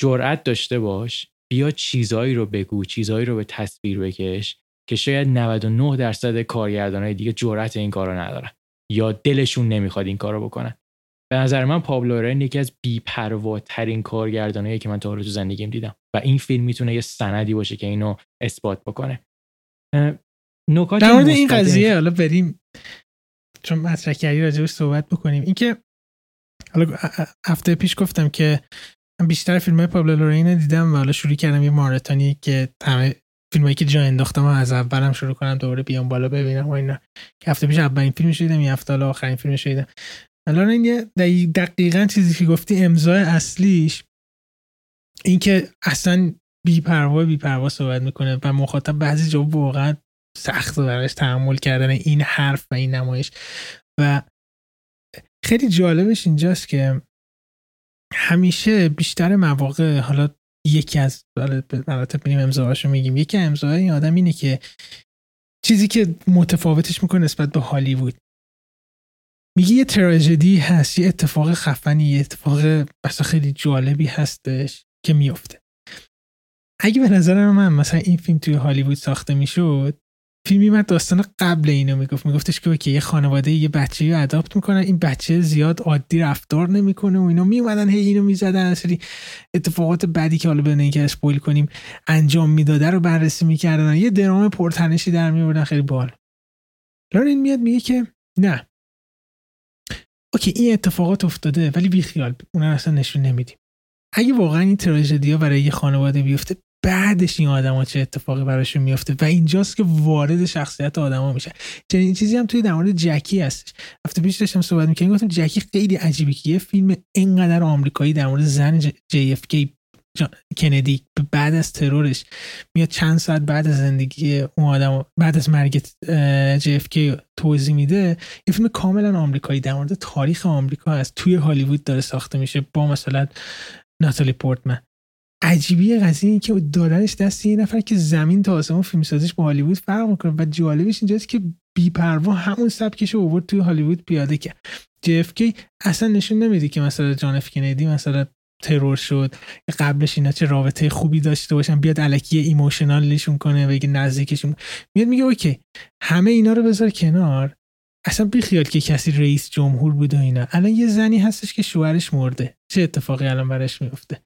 جرأت داشته باش، بیا چیزایی رو بگو، چیزایی رو به تصویر بکش که شاید نود و نه درصد کارگردانای دیگه جرأت این کارو ندارن یا دلشون نمیخواد این کارو بکنن. به نظر من پابلو لارین یکی از بی‌پرواترین کارگردانایی که من تا حالا تو زندگیم دیدم و این فیلم میتونه یه سندی باشه که اینو اثبات بکنه. نکات در مورد این قضیه حالا بریم چون مطرح کردی راجعش صحبت بکنیم. اینکه حالا هفته پیش گفتم که من بیشتر فیلم‌های پابلو لارین دیدم و حالا شروع کردم یه ماراتونی که همه فیلمایی که جا انداختم از اولم شروع کنم دوباره بیام بالا ببینم و اینا. که هفته پیش اولین فیلمش دیدم، این هفته حالا آخرین فیلمش دیدم. الان این دقیقاً چیزی که گفتی امضای اصلیش، این که اصلا بی‌پروا بی‌پروا صحبت میکنه و مخاطب بعضی جا واقعا سخت براش تحمل کردن این حرف و این نمایش. و خیلی جالبش اینجاست که همیشه بیشتر مواقع حالا یکی از مراتب میریم امضاهاشو میگیم، یکی امضای این آدم اینه که چیزی که متفاوتش میکنه نسبت به هالیوود، میگه یه تراژدی هست، یه اتفاق خفنی، یه اتفاق اصلا خیلی جالبی هستش که میفته. اگه به نظر من مثلا این فیلم توی هالیوود ساخته میشد، فیلمی من داستان قبل اینو میگفت، میگفتش که اوکی یه خانواده یه بچه‌ای رو اداپت میکنن، این بچه زیاد عادی رفتار نمیکنه و اینا، میومدن هی اینو میزدن، اصلا اتفاقات بعدی که حالا بدون اینکه اسپویل کنیم انجام میداده رو بررسی میکردن، یه درام پرتنشی در میوردن خیلی باحال. لارین میاد میگه که نه اوکی این اتفاقات افتاده ولی بی خیال، اونا اصلا نشون نمیدیم. اگه واقعا این تراژدی ها برای یه خانواده بیفته، بعدش این آدما چه اتفاقی براشون میفته و اینجاست که وارد شخصیت آدما میشه. چنین چیزی هم توی در مورد جکی هستش. هفته پیش داشتم صحبت می‌کردم، گفتم جکی خیلی عجیبه که یه فیلم اینقدر آمریکایی در مورد زن جی اف کی کندی بعد از ترورش میاد چند ساعت بعد از زندگی اون آدم بعد از مرگ جی اف کی توضیح میده. این فیلم کاملا آمریکایی در مورد تاریخ آمریکا هست، توی هالیوود داره ساخته میشه با مثلا ناتالی پورتمن. عجیبیه قضیه این که دادنش دست یه نفر که زمین تا آسمون فیلمسازیش با هالیوود فرق میکنه و جالبش اینجاست که بی‌پروا همون سبکش رو آورد توی هالیوود پیاده کرد. جی اف کی اصلا نشون نمیده که مثلا جان اف کندی مثلا ترور شد، قبلش اینا چه رابطه خوبی داشته باشن، بیاد الکی ایموشنالشون کنه، بگه نزدیکشون. میاد میگه اوکی همه اینا رو بذار کنار، اصلا بی خیال که کسی رئیس جمهور بود و اینا. الان یه زنی هستش که شوهرش مرده، چه اتفاقی الان براش میفته؟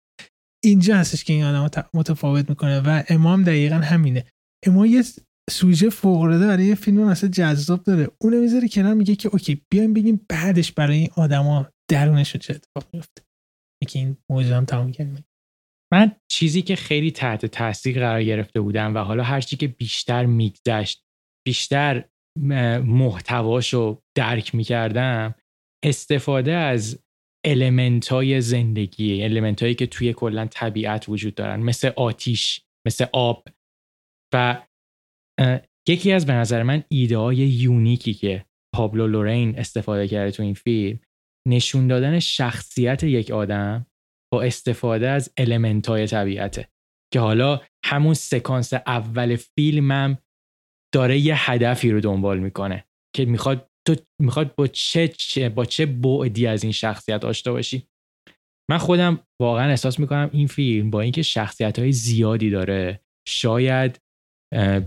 اینجا هستش که این آدم متفاوت میکنه و امام دقیقا همینه. امام یه سوژه فوق‌العاده برای یه فیلم مثلا جذاب داره، اون میذاره کنار، میگه که اوکی بیایم بگیم بعدش برای این آدما درونشون چه اتفاقی میفته. که این موضوع هم تمام کردم. من چیزی که خیلی تحت تاثیر قرار گرفته بودم و حالا هرچی که بیشتر میگذشت بیشتر محتواشو درک میکردم، استفاده از المنت‌های زندگی، المنت‌هایی که توی کلا طبیعت وجود دارن، مثل آتیش، مثل آب. و یکی از به نظر من ایده‌های یونیکی که پابلو لارین استفاده کرده تو این فیلم، نشون دادن شخصیت یک آدم با استفاده از المنت‌های طبیعته که حالا همون سکانس اول فیلمم داره یه هدفی رو دنبال میکنه که میخواد تو میخواد با چه, چه با چه بعدی از این شخصیت آشنا باشی. من خودم واقعا احساس میکنم این فیلم با اینکه شخصیت‌های زیادی داره، شاید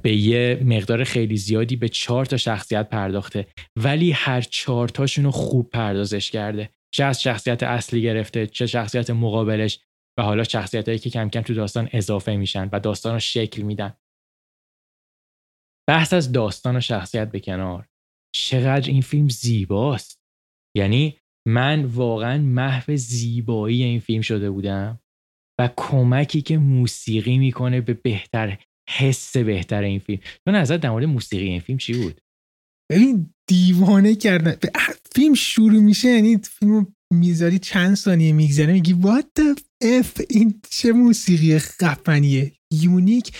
به یه مقدار خیلی زیادی به چهار تا شخصیت پرداخته، ولی هر چهار تاشونو خوب پردازش کرده، چه از شخصیت اصلی گرفته، چه شخصیت مقابلش و حالا شخصیتایی که کم کم تو داستان اضافه میشن و داستان رو شکل میدن. بحث از داستان و شخصیت به کنار، چقدر این فیلم زیباست. یعنی من واقعا محو زیبایی این فیلم شده بودم و کمکی که موسیقی میکنه به بهتر حس بهتر این فیلم. تو نظر در مورد موسیقی این فیلم چی بود؟ ببین دیوانه کردن فیلم شروع میشه، یعنی فیلمو میذاری چند ثانیه میگذره میگی what the f این چه موسیقی خفنیه، یونیک.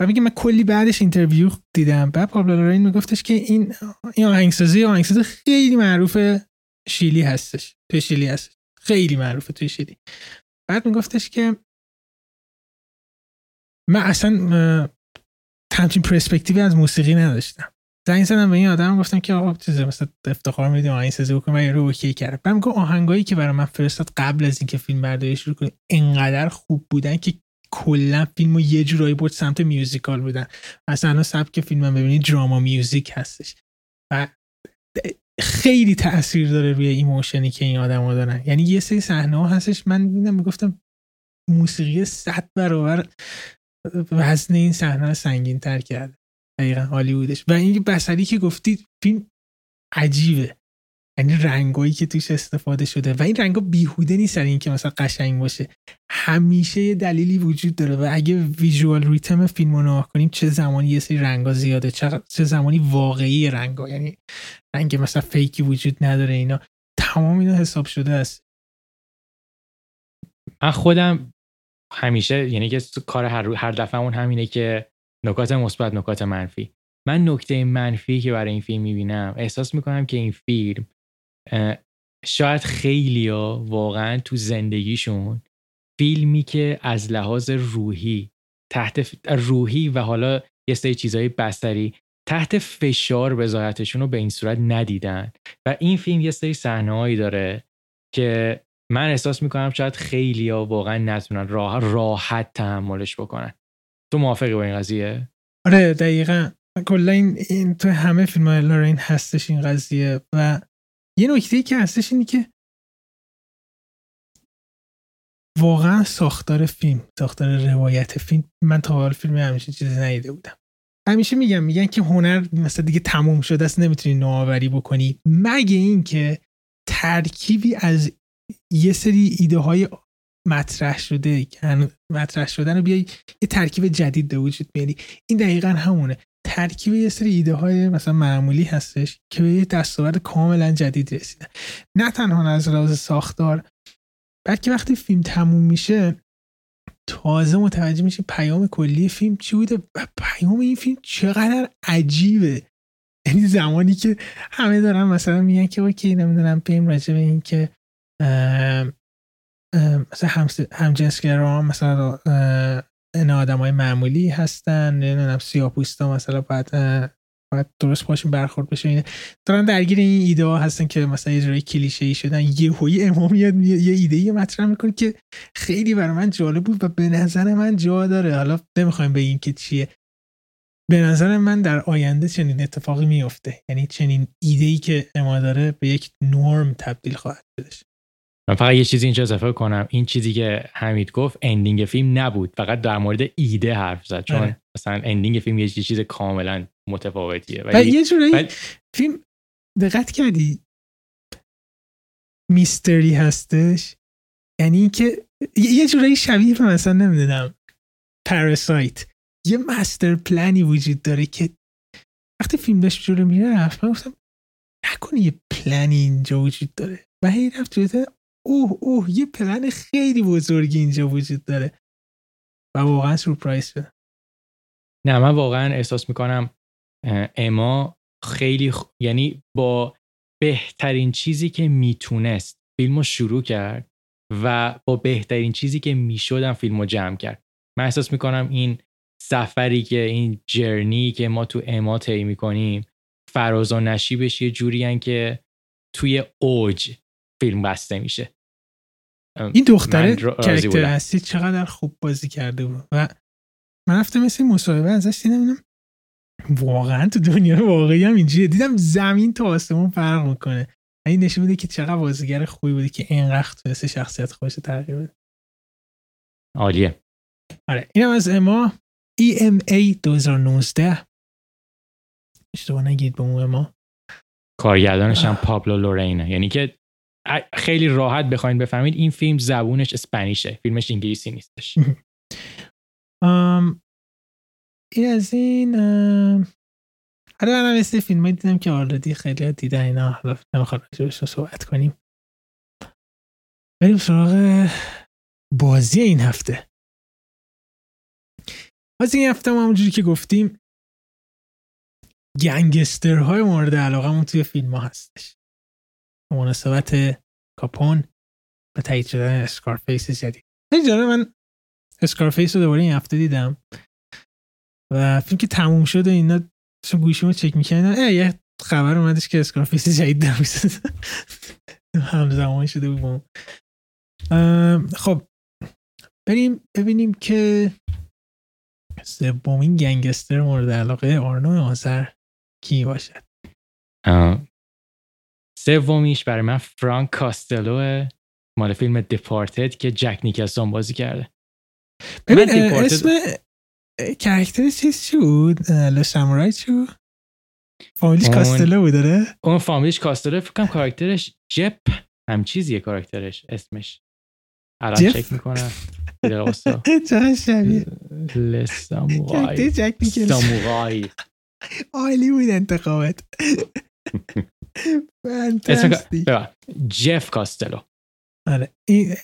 و میگه من کلی بعدش اینترویو دیدم بعد پابلو لارین میگفتش که این این آهنگسازی آهنگساز خیلی معروف شیلی هستش، توی شیلی هستش، خیلی معروفه توی شیلی. بعد میگفتش که من اصلا همچین پرسپکتیوی از موسیقی نداشتم، زنگ زدم به این آدم گفتم که آقا چیزه مثلا افتخار میدیم این سازو کنم من رو اوکی کردم. بعد میگم آهنگایی که برای من فرستاد قبل از اینکه فیلم برداری شروع کنه انقدر خوب بودن که کلا فیلمو یه جورایی برد سمت میوزیکال بودن. مثلا سبک فیلمم ببینید دراما میوزیک هستش و خیلی تأثیر داره روی ایموشنی که این آدما دارن. یعنی یه سری صحنه‌ها هستش من میبینم میگفتم موسیقی صد برابر وزن این صحنه رو سنگین‌تر کرده. دقیقاً هالیوودش. و این بصری که گفتید فیلم عجیبه. یعنی رنگایی که توش استفاده شده و این رنگا بیهوده نیست، این که مثلا قشنگ باشه همیشه یه دلیلی وجود داره. و اگه ویژوال ریتم فیلم رو نگاه کنیم چه زمانی یه سری رنگا زیاده، چه زمانی واقعی رنگا، یعنی رنگ مثلا فیکی وجود نداره، اینا تمام اینا حساب شده است. من خودم همیشه یعنی که کار هر هر دفعهمون همینه که نکات مثبت، نکات منفی. من نکته منفی که برای این فیلم میبینم، احساس میکنم که این فیلم شاید خیلیا واقعا تو زندگیشون فیلمی که از لحاظ روحی تحت روحی و حالا یه سری چیزای بصری تحت فشار بذارتشون رو به این صورت ندیدن و این فیلم یه سری صحنه‌ای داره که من احساس میکنم شاید خیلیا واقعا نتونن راحت راحت تحملش بکنن. تو موافقی با این قضیه؟ آره دقیقاً. کلا این, این تو همه فیلم‌های لارین هستش این قضیه. و یه نکته‌ای که هستش اینه که واقعا ساختار فیلم، ساختار روایت فیلم، من تا حال فیلم همیشه چیزی ندیده بودم. همیشه میگم میگن که هنر مثلا دیگه تموم شده است، نمیتونی نوآوری بکنی مگه این که ترکیبی از یه سری ایده‌های مطرح شده که مطرح شدن رو بیای یه ترکیب جدید به وجود بیاری. این دقیقاً همونه، ترکیب یه سری ایده های مثلا معمولی هستش که به یه دستاورد کاملا جدید رسیدن. نه تنها از لحاظ ساختار، بلکه وقتی فیلم تموم میشه تازه متوجه میشه پیام کلی فیلم چی بوده و پیام این فیلم چقدر عجیبه. یعنی زمانی که همه دارن مثلا میگن که اوکی نمیدونم پیم راجع به این که ام ام مثلا همجنسگرا مثلا این آدمای معمولی هستن، نمیدونم سیاه‌پوستا مثلا باید باید درست باشیم برخورد بشه، اینا دارن درگیر این ایده ها هستن که مثلا یه جوری کلیشه‌ای شدن. یهویی امام میاد یه ایده‌ای مطرح میکنه که خیلی برای من جالب بود و به نظر من جا داره. حالا نمیخوایم بگیم که چیه، به نظر من در آینده چنین اتفاقی میفته، یعنی چنین ایده‌ای که اما داره به یک نورم تبدیل خواهد شد. من فقط یه چیزی اینجا اضافه کنم، این چیزی که حمید گفت اندینگ فیلم نبود، فقط در مورد ایده حرف زد، چون اه. مثلا اندینگ فیلم یه چیز کاملا متفاوتیه. ولی یه جورایی بل... فیلم دقت کردی میستری هستش، یعنی اینکه یه جورایی شبیه به مثلا نمیدونم پاراسایت یه مستر پلانی وجود داره که وقتی فیلم داشت جوره میرفت من گفتم نکنه یه پلانی اینجا وجود داره و هی رفت جوره اوه اوه یه پلن خیلی بزرگی اینجا وجود داره و واقعا سورپرایز شدم. نه من واقعا احساس میکنم اما خیلی خ... یعنی با بهترین چیزی که میتونست فیلمو شروع کرد و با بهترین چیزی که میشدم فیلمو جمع کرد. من احساس میکنم این سفری که این جرنی که ما تو اما طی میکنیم فراز و نشیبش یه جوری هن که توی اوج فیلم بسته میشه. این دختره کرکتر هستی چقدر خوب بازی کرده بود و من رفتم مثل مصاحبه ازش دیدم واقعا تو دنیا واقعی هم اینجوریه، دیدم زمین تا آسمون فرق میکنه. این نشون میده که چقدر بازیگر خوبی بوده که اینقدر توی شخصیت خودش تغییر بده. عالیه. آره اینم از اما ای ام ای دو هزار و نوزده. اشتباه نگید به اون اما کارگردانش هم پابلو لورینه، یعنی که خیلی راحت بخواین بفهمید این فیلم زبونش اسپانیشه، فیلمش انگلیسی نیستش. ام این از این حالا من مثل فیلم های دیدم که آردی خیلی ها دیدن اینا، حالا نمیخواد راجبش صحبت کنیم. بریم سراغ بازی این هفته. بازی این هفته ما همونجوری که گفتیم گنگسترهای مورد علاقمون توی فیلم ها هستش، مناسبت کاپون و تایید شدن اسکارفیس جدید. اینجا من اسکارفیس رو دوباره این هفته دیدم و فیلم که تموم شد و اینا داشتم گوشیمو چک می‌کردم یه خبر اومدش که اسکارفیس جدید درمیاد. همزمان شده بودم. خب بریم ببینیم که سومین گنگستر مورد علاقه آرنو آذر کی باشد. سومیش برای من فرانک کاستلوه، مال فیلم دپارتد که جک نیکلسون بازی کرده. ببین اسم کرکترش چی بود؟ لا سامورای چی بود؟ فامیلیش کاستلو بود داره؟ اون فامیلیش کاستلو فکر کنم کاراکترش جپ هم چیزیه کاراکترش اسمش. الان چک میکنم. درسته. چه شبیه لسامورای. جک نیکلسون. سامورای. عالی بود انتخابت. فانتاستیک. جف کاستلو. آره این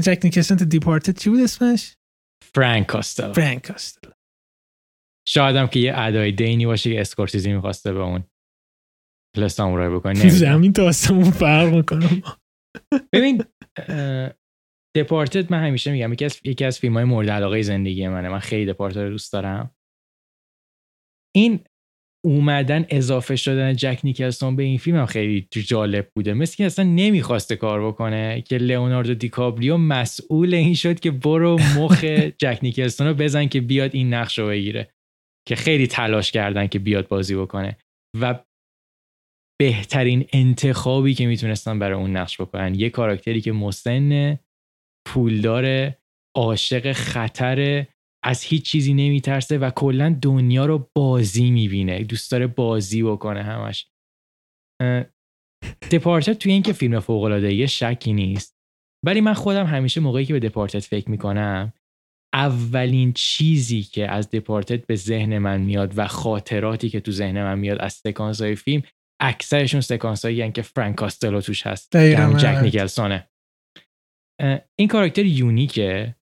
جک نیکلسون تو دیپارتد چی بود اسمش؟ فرانک کاستلو. فرانک کاستلو. شاید هم که یه ادای دینی باشه که اسکورسیزی می‌خواسته به اون لسامورای بکنه. زمین تا آسمون فرق می‌کنه. ببین دپارتد من همیشه میگم یکی از یکی از فیلم‌های مورد علاقه زندگی منه. من خیلی دپارتد رو دوست دارم. این اومدن اضافه شدن جک نیکلسون به این فیلم هم خیلی جالب بوده. مثل که اصلا نمیخواسته کار بکنه که لئوناردو دیکابریو مسئول این شد که برو مخ جک نیکلسون رو بزن که بیاد این نقش رو بگیره، که خیلی تلاش کردن که بیاد بازی بکنه و بهترین انتخابی که میتونستن برای اون نقش بکنن یه کاراکتری که مسن، پولدار، عاشق خطر، از هیچ چیزی نمیترسه و کلا دنیا رو بازی میبینه، دوست داره بازی بکنه همش. دپارتد توی این که فیلم فوق‌العاده‌ای شکی نیست، ولی من خودم همیشه موقعی که به دپارتد فکر میکنم اولین چیزی که از دپارتد به ذهن من میاد و خاطراتی که تو ذهن من میاد از سکانس‌های فیلم اکثرشون سکانس‌هایی هستن که فرانک کاستلو توش هست، جک نیکلسونه. این کاراکتر یونیکه،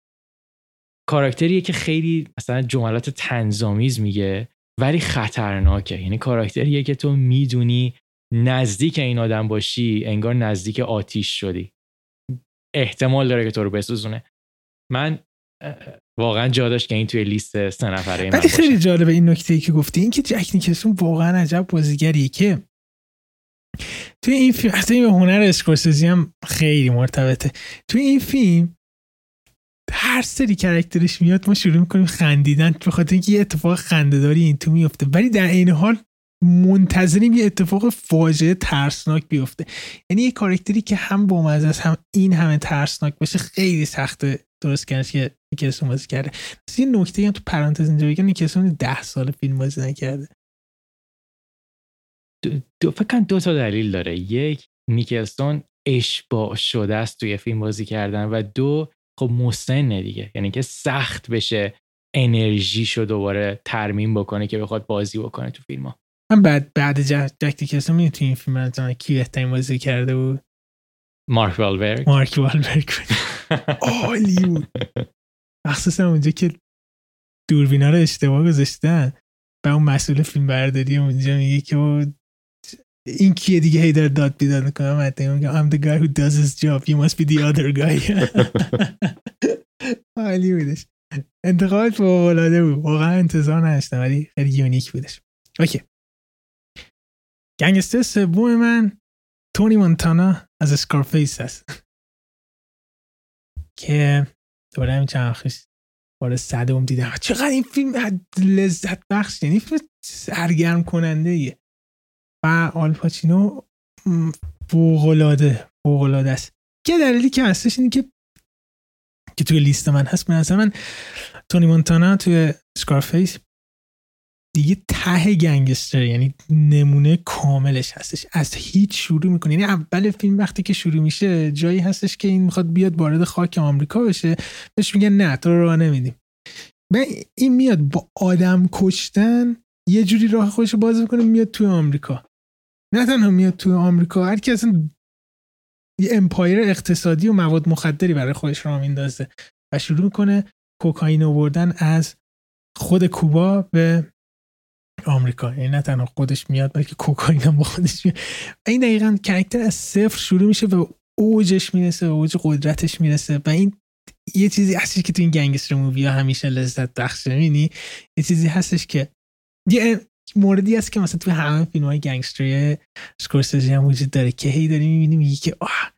کاراکتریه که خیلی مثلا جملات طنزآمیز میگه ولی خطرناکه، یعنی کاراکتریه که تو میدونی نزدیک این آدم باشی انگار نزدیک آتیش شدی، احتمال داره که تو رو بسوزونه. من واقعا جا داشت که این توی لیست سه نفره من باشه. خیلی جالبه این نکته‌ای که گفتی، این که جک نیکلسون واقعا عجب بازیگریه که توی این فیلم، حتی این به هنر اسکورسیزی هم خیلی مرتبطه. توی این فیلم هر سری کاراکترش میاد ما شروع میکنیم خندیدن به خاطر اینکه یه اتفاق خنده‌داری این تو میفته، ولی در این حال منتظریم یه اتفاق فاجعه ترسناک بیفته. یعنی یه کاراکتری که هم بامزه است هم این همه ترسناک باشه خیلی سخته درست کردنش که نیکلسون بازی کرده. یه نکته هم تو پرانتز اینجا بگم، نیکلسون ده سال فیلم بازی نکرده. دو فکر کنم دو تا دلیل داره. یک، نیکلسون اشباع شده است توی فیلم بازی کردن، و دو، خب مسنه دیگه، یعنی که سخت بشه انرژیشو دوباره ترمیم بکنه که بخواد بازی بکنه تو فیلم‌ها. من بعد بعد جک نیکلسون میاد تو این فیلم مثلا کی بهترین بازی کرده بود؟ مارک والبرگ. مارک والبرگ. عالی بود. مخصوصا اونجا که دوربینا رو اشتباه گذاشتن و اون مسئول فیلم برداری اونجا میگه که این کیه دیگه، هی داره داد بیداد میکنم، حتی میگم I'm the guy who does his job you must be the other guy. حالی بودش، انتخابت فوق‌العاده بود، واقعا انتظار نداشتم ولی خیلی یونیک بودش. اوکی، گنگستر سوم من تونی مونتانا از اسکارفیس هست که دوباره همین چند خوش باره صدوم دیدم. چقدر این فیلم لذت بخش، یعنی فیلم سرگرم کننده ایه و آلپاچینو فوق‌العاده فوق‌العاده است. که دلیلی که هستش اینه که که توی لیست من هست، من اصلا من تونی مونتانا توی اسکارفیس دیگه ته گنگستر، یعنی نمونه کاملش هستش. از هیچ شروع میکنه، یعنی اول فیلم وقتی که شروع میشه جایی هستش که این میخواد بیاد وارد خاک آمریکا بشه، بهش میگن نه تو رو راه نمیدیم، این میاد با آدم کشتن یه جوری راه خودش رو باز میکنه، میاد توی آمریکا. نه تنها میاد توی آمریکا، هر کی اصلا یه امپایر اقتصادی و مواد مخدری برای خودش راه میندازه و شروع میکنه کوکائین آوردن از خود کوبا به آمریکا. یعنی نه تنها خودش میاد بلکه کوکائین هم با خودش میاد. این دقیقاً کاراکتر از صفر شروع میشه و اوجش میرسه، اوج قدرتش میرسه و این یه چیزی هستش که تو این گنگستر مووی‌ها همیشه لذت بخشه. یعنی یه چیزی هستش که یه موردی است که مثلا تو همه فیلم‌های گنگستری اسکورسیزی هم وجود داره که هی داری می‌بینی میگی که آه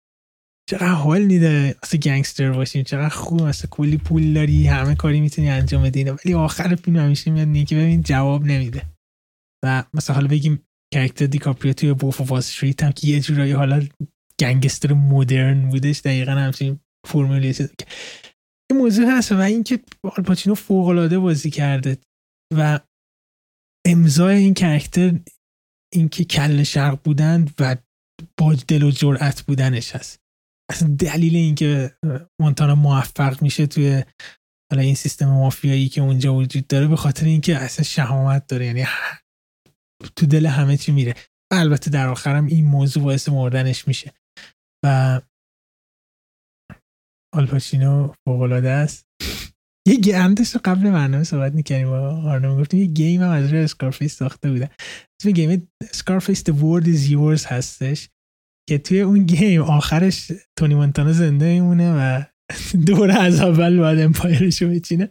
چقدر حال میده مثلا گنگستر باشین، چقدر خوب، مثلا کلی پول داری، همه کاری میتونی انجام بدی، ولی آخر فیلم همیشه میاد میگه که ببین جواب نمیده. و مثلا حالا بگیم کاراکتر دیکاپریو توی وولف آف وال استریت هم که یه جورایی حالا گنگستر مدرن بودش، دقیقاً همین فرمولی چیزی که این موضوع هست. و اینکه آلپاچینو فوق‌العاده بازی کرده و امضای این کاراکتر، اینکه کل شرق بودن و با دل و جرأت بودنش هست. اصلا دلیل اینکه مونتانا موفق میشه توی حالا این سیستم مافیایی که اونجا وجود داره به خاطر اینکه اصلا شهامت داره، یعنی تو دل همه چی میره. البته در آخرم این موضوع باعث مردنش میشه و آلپاچینو فوق‌العاده است. یه گندش قبل برنامه صحبت می‌کردیم با آرنو، گفتیم یه گیم هم از روی اسکارفیس ساخته بوده. اسم گیم اسکارفیس The World Is Yours هستش که توی اون گیم آخرش تونی مونتانا زنده میمونه و دوره از اول باید امپایرشو بچینه.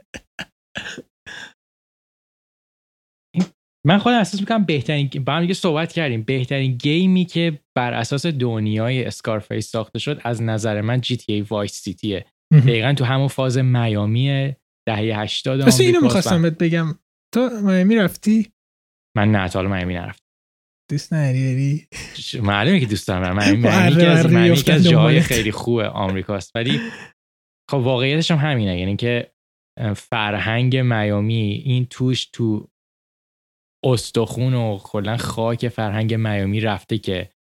من خودم احساس می‌کنم بهترین با هم دیگه صحبت کردیم، بهترین گیمی که بر اساس دنیای اسکارفیس ساخته شد از نظر من جی تی ای وایس سیتیه. دقیقاً تو همون فاز میامی دهه هشتاد آمریکا. اصلا اینو می‌خواستم بهت بگم، تو میامی رفتی؟ من نه، تا الان میامی نرفتم. دوست نداری؟ معلومه که دوست دارم. من میامی که از من یک از جاهای خیلی خوبه آمریکاست، ولی خب واقعیتش هم همینه، یعنی که فرهنگ میامی این توش تو استخون و کلا خاک فرهنگ میامی رفته که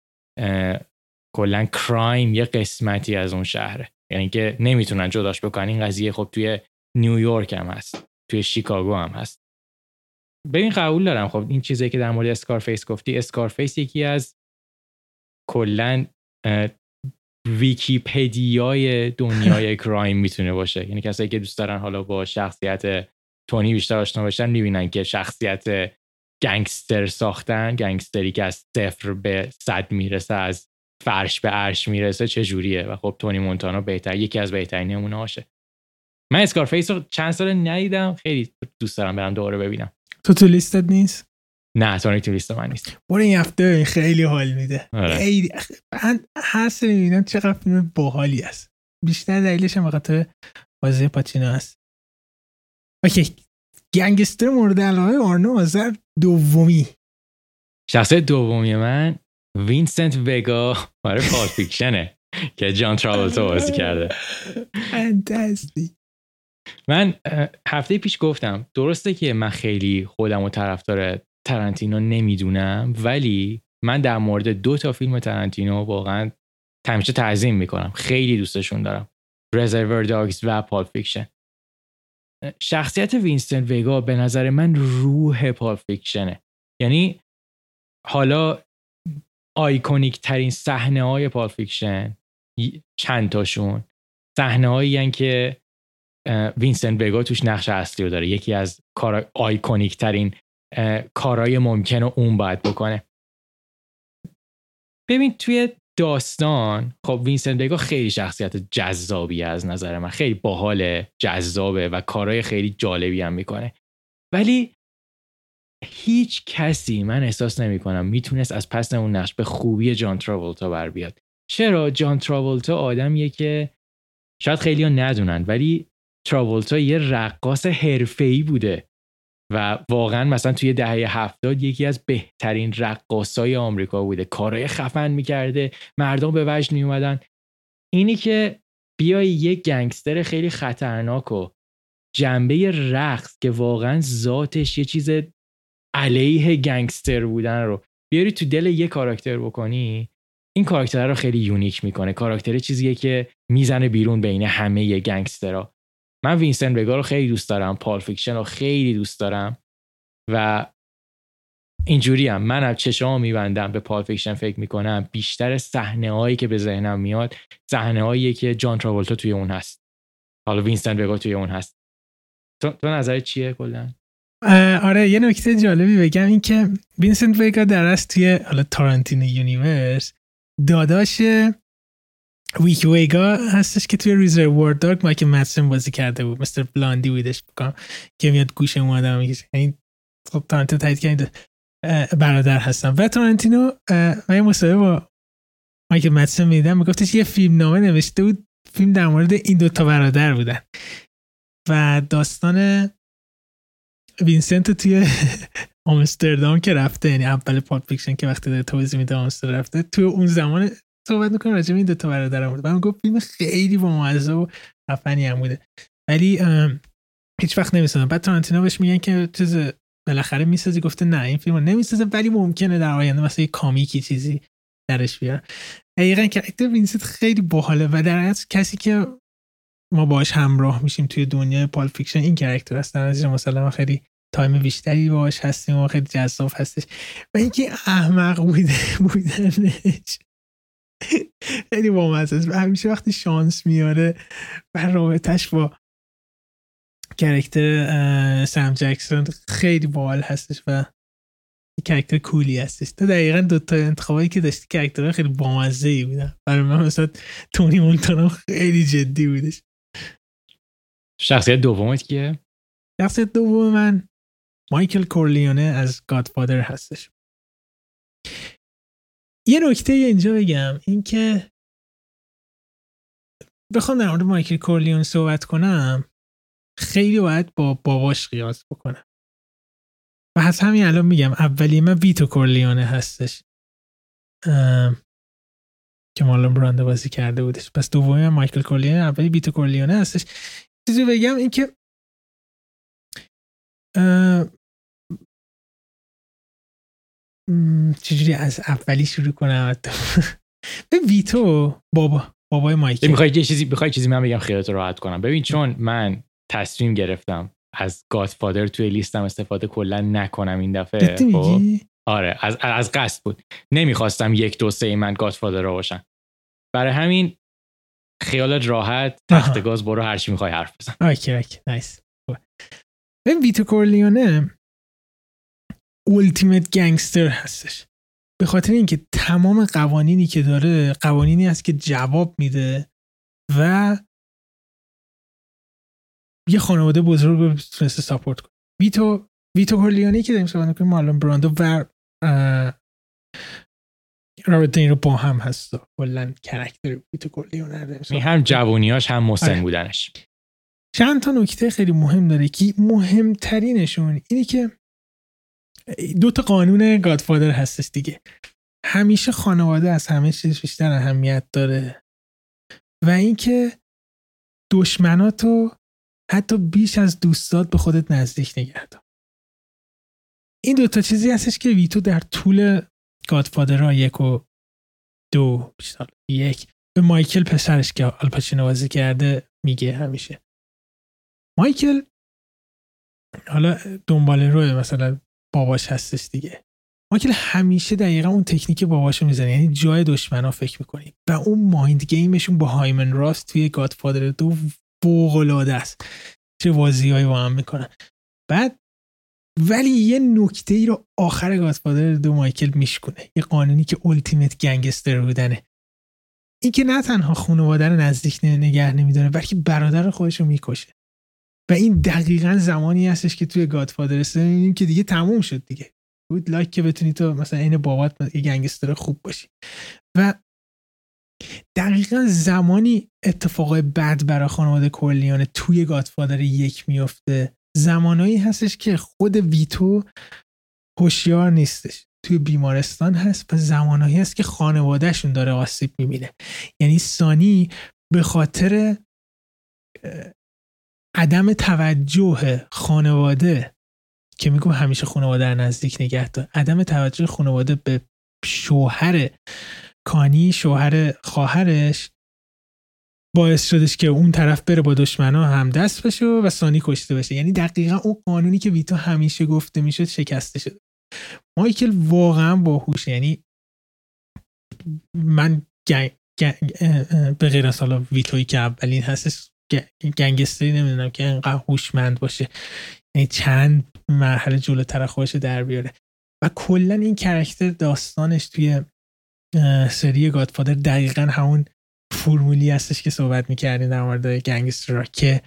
کلا کرایم یه قسمتی از اون شهره، یعنی که نمیتونن جداش بکنن. این قضیه خب توی نیویورک هم هست، توی شیکاگو هم هست. ببین قبول دارم، خب این چیزی که در مورد اسکارفیس گفتی، اسکارفیس یکی از کلا ویکی‌پدیای دنیای کرایم میتونه باشه، یعنی کسایی که دوست دارن حالا با شخصیت تونی بیشتر آشنا بشن میبینن که شخصیت گنگستر ساختن، گنگستری که از صفر به صد میرسه، از فرش به عرش میرسه چجوریه. و خب تونی مونتانا بهتر یکی از بهترین نمونه هاشه. من اسکارفیس رو چند سال ندیدم، خیلی دوست دارم برم دوباره ببینم. تو تو لیستت نیست؟ نه، تو تو لیست من نیست. برو این هفته، خیلی حال میده. خیلی من هر سری میبینم چقدر فیلم باحالی است. بیشتر دلیلش هم خاطر بازی پاچینو است. اوکی، گنگستر مورد علاقه آرنو آذر دومی. شخصیت دومی من وینسنت وگا برای پالپ فیکشنه که جان تراولتا بازی کرده. فانتاستیک. من هفته پیش گفتم درسته که من خیلی خودم و طرفدار تارانتینو نمیدونم، ولی من در مورد دو تا فیلم تارانتینو واقعا همیشه تعظیم میکنم، خیلی دوستشون دارم، رزرور داگز و پالپ فیکشن. شخصیت وینسنت وگا به نظر من روح پالپ فیکشنه، یعنی حالا آیکونیک ترین صحنه های پالپ فیکشن چند تاشون صحنه هایی هن که وینسنت وگا توش نقش اصلی رو داره، یکی از کار آیکونیک ترین کارهای ممکن رو اون باید بکنه. ببین توی داستان خب وینسنت وگا خیلی شخصیت جذابی از نظر من، خیلی باحاله، جذابه و کارهای خیلی جالبی هم میکنه، ولی هیچ کسی من احساس نمیکنم میتونست از پس اون نقش به خوبی جان تراولتا بر بیاد. چرا؟ جان تراولتا آدمیه که شاید خیلی‌ها ندونن، ولی تراولتا یه رقاص حرفه‌ای بوده و واقعا مثلا توی دهه هفتاد یکی از بهترین رقاصای آمریکا بوده، کارهای خفن میکرده، مردم به وجد میومدن. اینی که بیای یه گنگستر خیلی خطرناک و جنبه رقص که واقعا ذاتش یه چیز علیه گنگستر بودن رو بیاری تو دل یه کاراکتر بکنی، این کاراکتر رو خیلی یونیک میکنه. کاراکتر چیزیه که میزنه بیرون بین همه ی گنگسترها. من وینسنت وگا رو خیلی دوست دارم، پالپ فیکشن رو خیلی دوست دارم و اینجوری هم من هم چشام میبندم به پالپ فیکشن فکر میکنم، بیشتر صحنه هایی که به ذهنم میاد صحنه هایی که جان تراولتا توی اون هست، حالا وینسنت وگا توی اون هست. تو, تو نظر چیه کلا؟ آره، یه نکته جالبی بگم این که وینسنت وگا در اصل توی حالا تارانتینو یونیورس داداش ویکی ویگا هستش که توی ریزرور داگ مایکل مدسن بازی کرده بود، مستر بلاندی بودش بکنم که میاد گوش اون آدم میگه. این خب تارانتینو تایید کرده برادر هستن. و تارانتینو من یه مصاحبه با مایکل مدسن میدیدم، میگفتش یه فیلم نامه نوشته بود، فیلم در مورد این دوتا برادر بودن و داستان وینسنت توی آمستردام که رفته، یعنی اول پالپ فیکشن که وقتی داره توضیح میده آمستردام رفته، توی اون زمان صحبت میکنه راجع به این دوتا برادر بود. من گفت فیلم خیلی بامزه و خفنی هم بوده، ولی هیچ وقت نمیسازم. بعد تارانتینو بهش میگن که چیز بالاخره میسازی؟ گفته نه این فیلمو نمیسازم، ولی ممکنه در آینده مثلا یه کامیکی چیزی درش بیارن. دقیقاً کاراکتر وینسنت خیلی باحاله و در اصل کسی که ما باهاش همراه میشیم توی دنیای پالپ فیکشن این کاراکتر هستن. از مثلا خیلی تایم بیشتری باهاش هستیم و خیلی جذاب هستش و اینکه احمق بوده بودنش خیلی بامزه است. همیشه وقتی شانس میاره و رابطش با کاراکتر سم جکسون خیلی باحال هستش و کاراکتر کولی هستش. تو دقیقاً دو تا انتخابایی که داشتی کاراکترها خیلی بامزه‌ای بودن. برای من مثلا تونی مونتانا خیلی جدی بودش. شخصیت دومت کیه؟ شخصیت دوم من مایکل کورلیونه از گادفادر هستش. یه نکته اینجا بگم، این که بخوام در مورد مایکل کورلیون صحبت کنم خیلی باید با باباش قیاس بکنم و از همین الان میگم اولی من ویتو کورلیونه هستش که مالون براندو بازی کرده بودش، پس دومی من مایکل کورلیونه، اولی ویتو کورلیونه هستش. چیزی بگم این که چجوری از اولی شروع کنم به ویتو بابا بابای مایکل. میخوای چیزی بخوای چیزی من بگم خیالت راحت کنم. ببین چون من تصمیم گرفتم از گادفادر توی لیستم استفاده کلا نکنم این دفعه. خب آره از از قصد بود، نمیخواستم یک دو سه من گادفادر را باشن، برای همین خیالت راحت تخت گاز برو هر چی میخوای حرف بزن. اوکی اوکی نایس. ببین ویتو کورلیونه اولتیمت گنگستر هستش به خاطر اینکه تمام قوانینی که داره قوانینی هست که جواب میده و یه خانواده بزرگ رو تونسته ساپورت کنه. ویتو ویتو کورلیونه که داریم صحبت می‌کنیم مارلون براندو و رابرت دینیرو با هم هست. کلاً کاراکتر ویتو کورلیونه داریم هم جوونیاش هم مسن بودنش. چند تا نکته خیلی مهم داره که مهمترینشون اینه که دو تا قانون گادفادر هستش دیگه. همیشه خانواده از همه چیز بیشتر اهمیت داره و اینکه دشمناتو حتی بیش از دوستات به خودت نزدیک نگه دار. این دوتا چیزی هستش که ویتو در طول گادفادرها یک و دو بیشتر یک به مایکل پسرش که آلپاچینو بازی کرده میگه. همیشه مایکل حالا دنبال روی مثلا باباش هستش دیگه. مایکل همیشه دقیقا اون تکنیک باباشو میزنه، یعنی جای دشمنا فکر میکنی و اون مایند گیمشون با هایمن راست توی گادفادر دو فوق‌العاده است، چه بازیایی با هم میکنن. بعد ولی یه نکته ای رو آخر گادفادر دو مایکل میشکنه، یه قانونی که التیمت گنگستر بودنه، این که نه تنها خانواده رو نزدیک نگه نمیداره بلکه برادر خودش رو میکشه و این دقیقاً زمانی هستش که توی گادفادر سه میبینیم که دیگه تموم شد دیگه. بود لایک که بتونی تو مثلا عین بابات یه گنگستر خوب باشی و دقیقا زمانی اتفاقای بد برای خانواده کورلیونه توی گادفادر یک میفته، زمانایی هستش که خود ویتو هوشیار نیستش، توی بیمارستان هست و زمانایی هست که خانوادهشون داره آسیب میبینه. یعنی سانی به خاطر عدم توجه خانواده که میگم همیشه خانواده رو نزدیک نگه دار، عدم توجه خانواده به شوهر کانی، شوهر خواهرش، باعث شدش که اون طرف بره با دشمنا هم دست بشه و سانی کشته بشه. یعنی دقیقا اون قانونی که ویتو همیشه گفته میشد شکسته شد. مایکل واقعا باهوشه، یعنی من گنگ گن... به غیر از حالا ویتویی که اولین هستش گنگستری نمیدونم که اینقدر هوشمند باشه، یعنی چند مرحله جلوتر خودش در بیاره و کلا این کاراکتر داستانش توی سری گادفادر دقیقاً همون فرمولی هستش که صحبت می‌کردیم در مورد گنگسترها که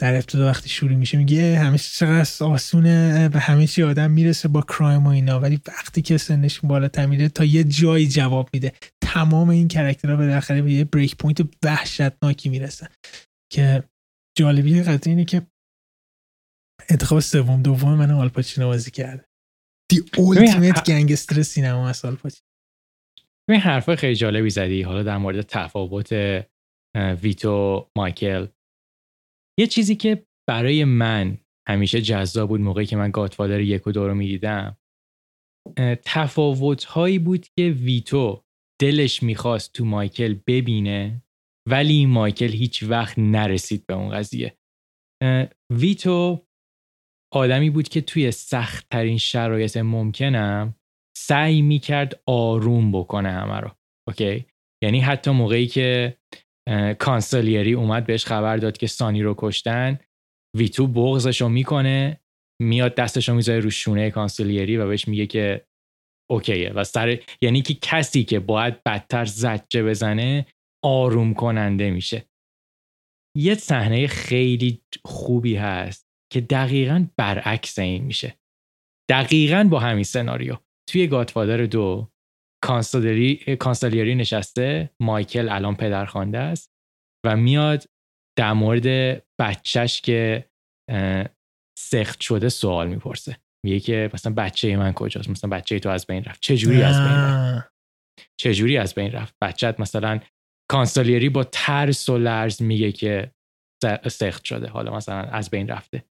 در ابتدا وقتی شروع میشه میگه همه چی چقدر آسونه و همه چی آدم میرسه با کرایم و اینا، ولی وقتی که سنش بالاتر میره تا یه جایی جواب میده. تمام این کاراکترها به آخر به یه بریک پوینت وحشتناکی میرسن که جالبی قضیه اینه که انتخاب سوم دوم من آلپاچینو بازی کرده. دی اولتیمیت گنگستر سینما از آلپاچینو. این حرفای خیلی جالبی زدی حالا در مورد تفاوت ویتو مایکل. یه چیزی که برای من همیشه جذاب بود موقعی که من گادفادر یک و دو رو می‌دیدم، تفاوت‌هایی بود که ویتو دلش می‌خواست تو مایکل ببینه ولی مایکل هیچ وقت نرسید به اون قضیه. ویتو آدمی بود که توی سخت‌ترین شرایط ممکنم سعی می‌کرد آروم بکنه همه رو. اوکی؟ یعنی حتی موقعی که کانسلیری اومد بهش خبر داد که سانی رو کشتن، ویتو بغضشو میکنه، میاد دستشو میذاره رو شونه کانسلیری و بهش میگه که اوکیه و سر، یعنی که کسی که باید بدتر زجه بزنه آروم کننده میشه. یه صحنه خیلی خوبی هست که دقیقاً برعکس این میشه، دقیقاً با همین سناریو. توی گادفادر دو کانسلیری کانسلیری نشسته، مایکل الان پدرخوانده است و میاد در مورد بچهش که سخت شده سوال میپرسه، میگه که مثلا بچه من کجاست، مثلا بچه تو از بین رفت، چه جوری از بین رفت، چه جوری از بین رفت بچت. مثلا کانسلیری با ترس و لرز میگه که سخت شده، حالا مثلا از بین رفته.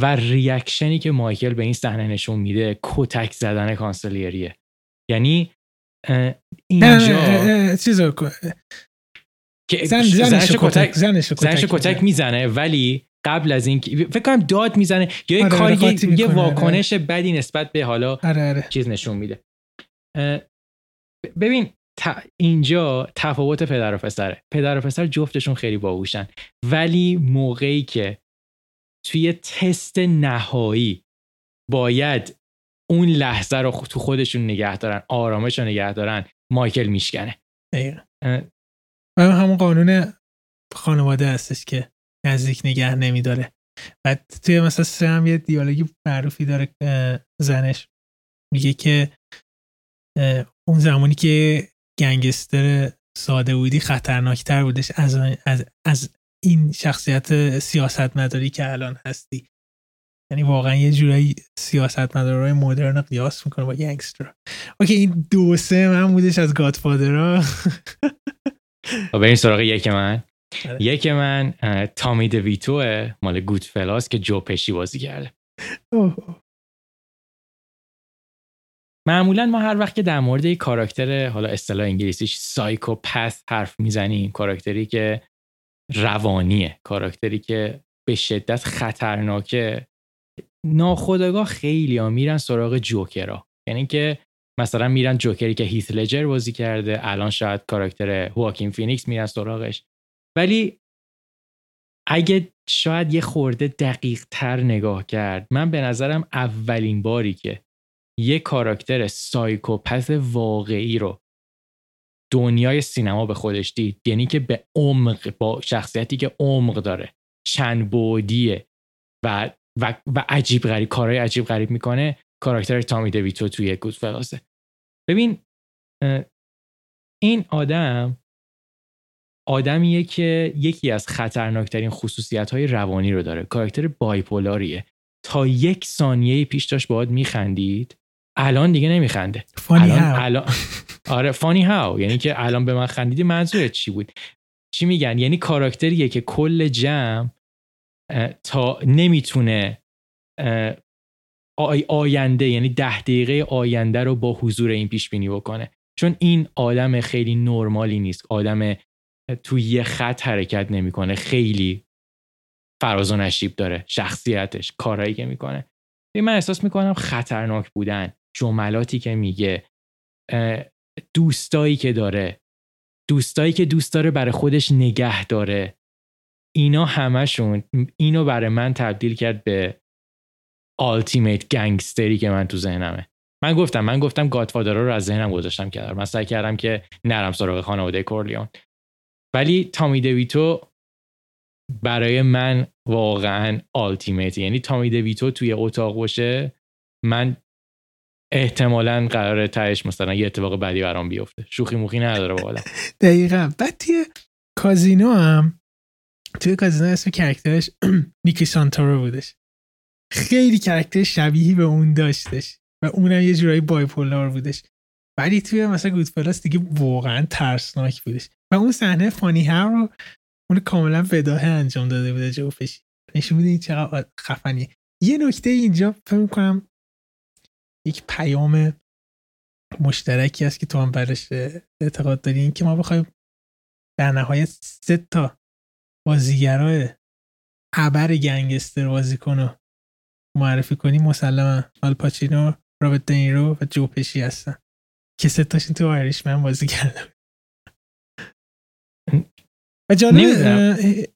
و ریاکشنی که مایکل به این صحنه نشون میده کتک زدن کانسلیریه. یعنی اینجا چیزو که زنشو کتک زنشو کتک میزنه ولی قبل از این فکر کنم داد میزنه یا یه کاری، یه واکنش بدی نسبت به حالا چیز نشون میده. ببین اینجا تفاوت پدر و پسره. پدر و پسر جفتشون خیلی باهوشن ولی موقعی که توی تست نهایی باید اون لحظه رو تو خودشون نگه دارن، آرامش رو نگه دارن، مایکل میشکنه. دقیقا و همون قانون خانواده هستش که نزدیک نگه نمیداره. و توی مثلا سه هم یه دیالوگی معروفی داره، زنش میگه که اون زمانی که گنگستر ساده بودی خطرناکتر بودش از, از, از این شخصیت سیاستمداری که الان هستی. یعنی واقعا یه جورایی سیاستمدارای مدرن رو قیاس میکنه با گنگستر. اوکی این دو سه من بودش از گادفادرها. و به این سراغ یک من آره. یک من تامی دویتوه مال گودفلاس که جو پشی بازی کرده. معمولا ما هر وقت که در مورد یک کاراکتر، حالا اصطلاح انگلیسیش سایکوپث، حرف میزنیم، کاراکتری که روانیه، کاراکتری که به شدت خطرناکه، ناخودآگاه خیلی ها میرن سراغ جوکرها. یعنی که مثلا میرن جوکری که هیث لجر بازی کرده، الان شاید کاراکتر هواکین فینیکس میرن سراغش. ولی اگه شاید یه خورده دقیق تر نگاه کرد، من به نظرم اولین باری که یه کاراکتر سایکوپث واقعی رو دنیای سینما به خودش دید، یعنی که به عمق، با شخصیتی که عمق داره، چند بعدیه و و و عجیب غریب، کارهای عجیب غریب میکنه، کاراکتر تامی دویتو توی گودفلاس. ببین این آدم آدمیه که یکی از خطرناکترین خصوصیت‌های روانی رو داره، کاراکتر بایپولاریه. تا یک ثانیه پیش داشت باهات میخندید، الان دیگه نمیخنده. فانی الان, الان آره فانی هاو، یعنی که الان به من خندیدی منظورت چی بود، چی میگن؟ یعنی کاراکتریه که کل جمع تا نمیتونه آی آینده، یعنی ده دقیقه آینده رو با حضور این پیش بینی بکنه، چون این آدم خیلی نرمالی نیست، آدم توی یه خط حرکت نمیکنه، خیلی فراز و نشیب داره شخصیتش، کارهایی که میکنه. من احساس میکنم خطرناک بودن، جملاتی که میگه، دوستایی که داره، دوستایی که دوست داره برای خودش نگه داره، اینا همشون اینو برای من تبدیل کرد به التیمیت گنگستری که من تو ذهنمه. من گفتم من گفتم گادفادرها رو از ذهنم گذاشتم کنار، من سعی کردم که نرم سراغ خانواده کورلیون. ولی تامی دویتو برای من واقعا آلتیمیت. یعنی تامی دویتو توی اتاق باشه، من احتمالاً قراره تهش مثلا یه اتفاق بعدی برام بیفته. شوخی موخی نداره والا. دقیقاً. بعد توی کازینو هم توی کازینو اسم کاراکترش نیکی سانتورو بودش. خیلی کاراکتر شبیهی به اون داشتش و اونم یه جورایی بایپولار بودش. ولی توی مثلا گودفلاس دیگه واقعاً ترسناک بودش. و اون صحنه فانی ها رو اون کاملا فداه انجام داده بوده جو پشی. نشون میده این چقدر خفنیه. یه نکته اینجا فکر می‌کنم یک پیام مشترکی است که تو هم برش اعتقاد داری، این که ما بخوایم در نهایت سه تا بازیگرای ابر گنگستر بازیکنو معرفی کنیم، مسلماً آل پاچینو، رابرت دنیرو و جو پشی هستن که سه تاشون تو آیریشمن بازی کردن. و جالبه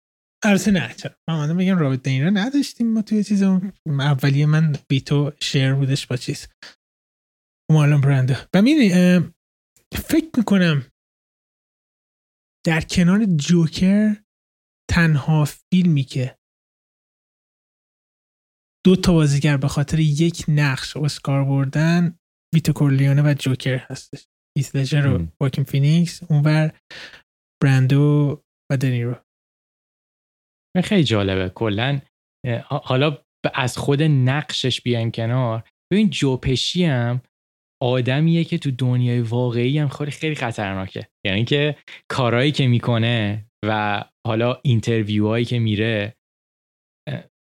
عرصه نه چرا من میگم رابط دنیرو نداشتیم ما توی چیز اولیه من بیتو شیر بودش با چیز مارلون براندو. و میدونی فکر میکنم در کنار جوکر تنها فیلمی که دو تا بازیگر به خاطر یک نقش اسکار بردن ویتو کورلیونه و جوکر هستش. هیث لژر و واکین فینیکس، اونور براندو و دنیرو. خیلی جالبه. کلن حالا از خود نقشش بیایم کنار، ببین جو پشی هم آدمیه که تو دنیای واقعی هم خیلی خطرناکه. یعنی که کارهایی که میکنه و حالا اینترویوهایی که میره،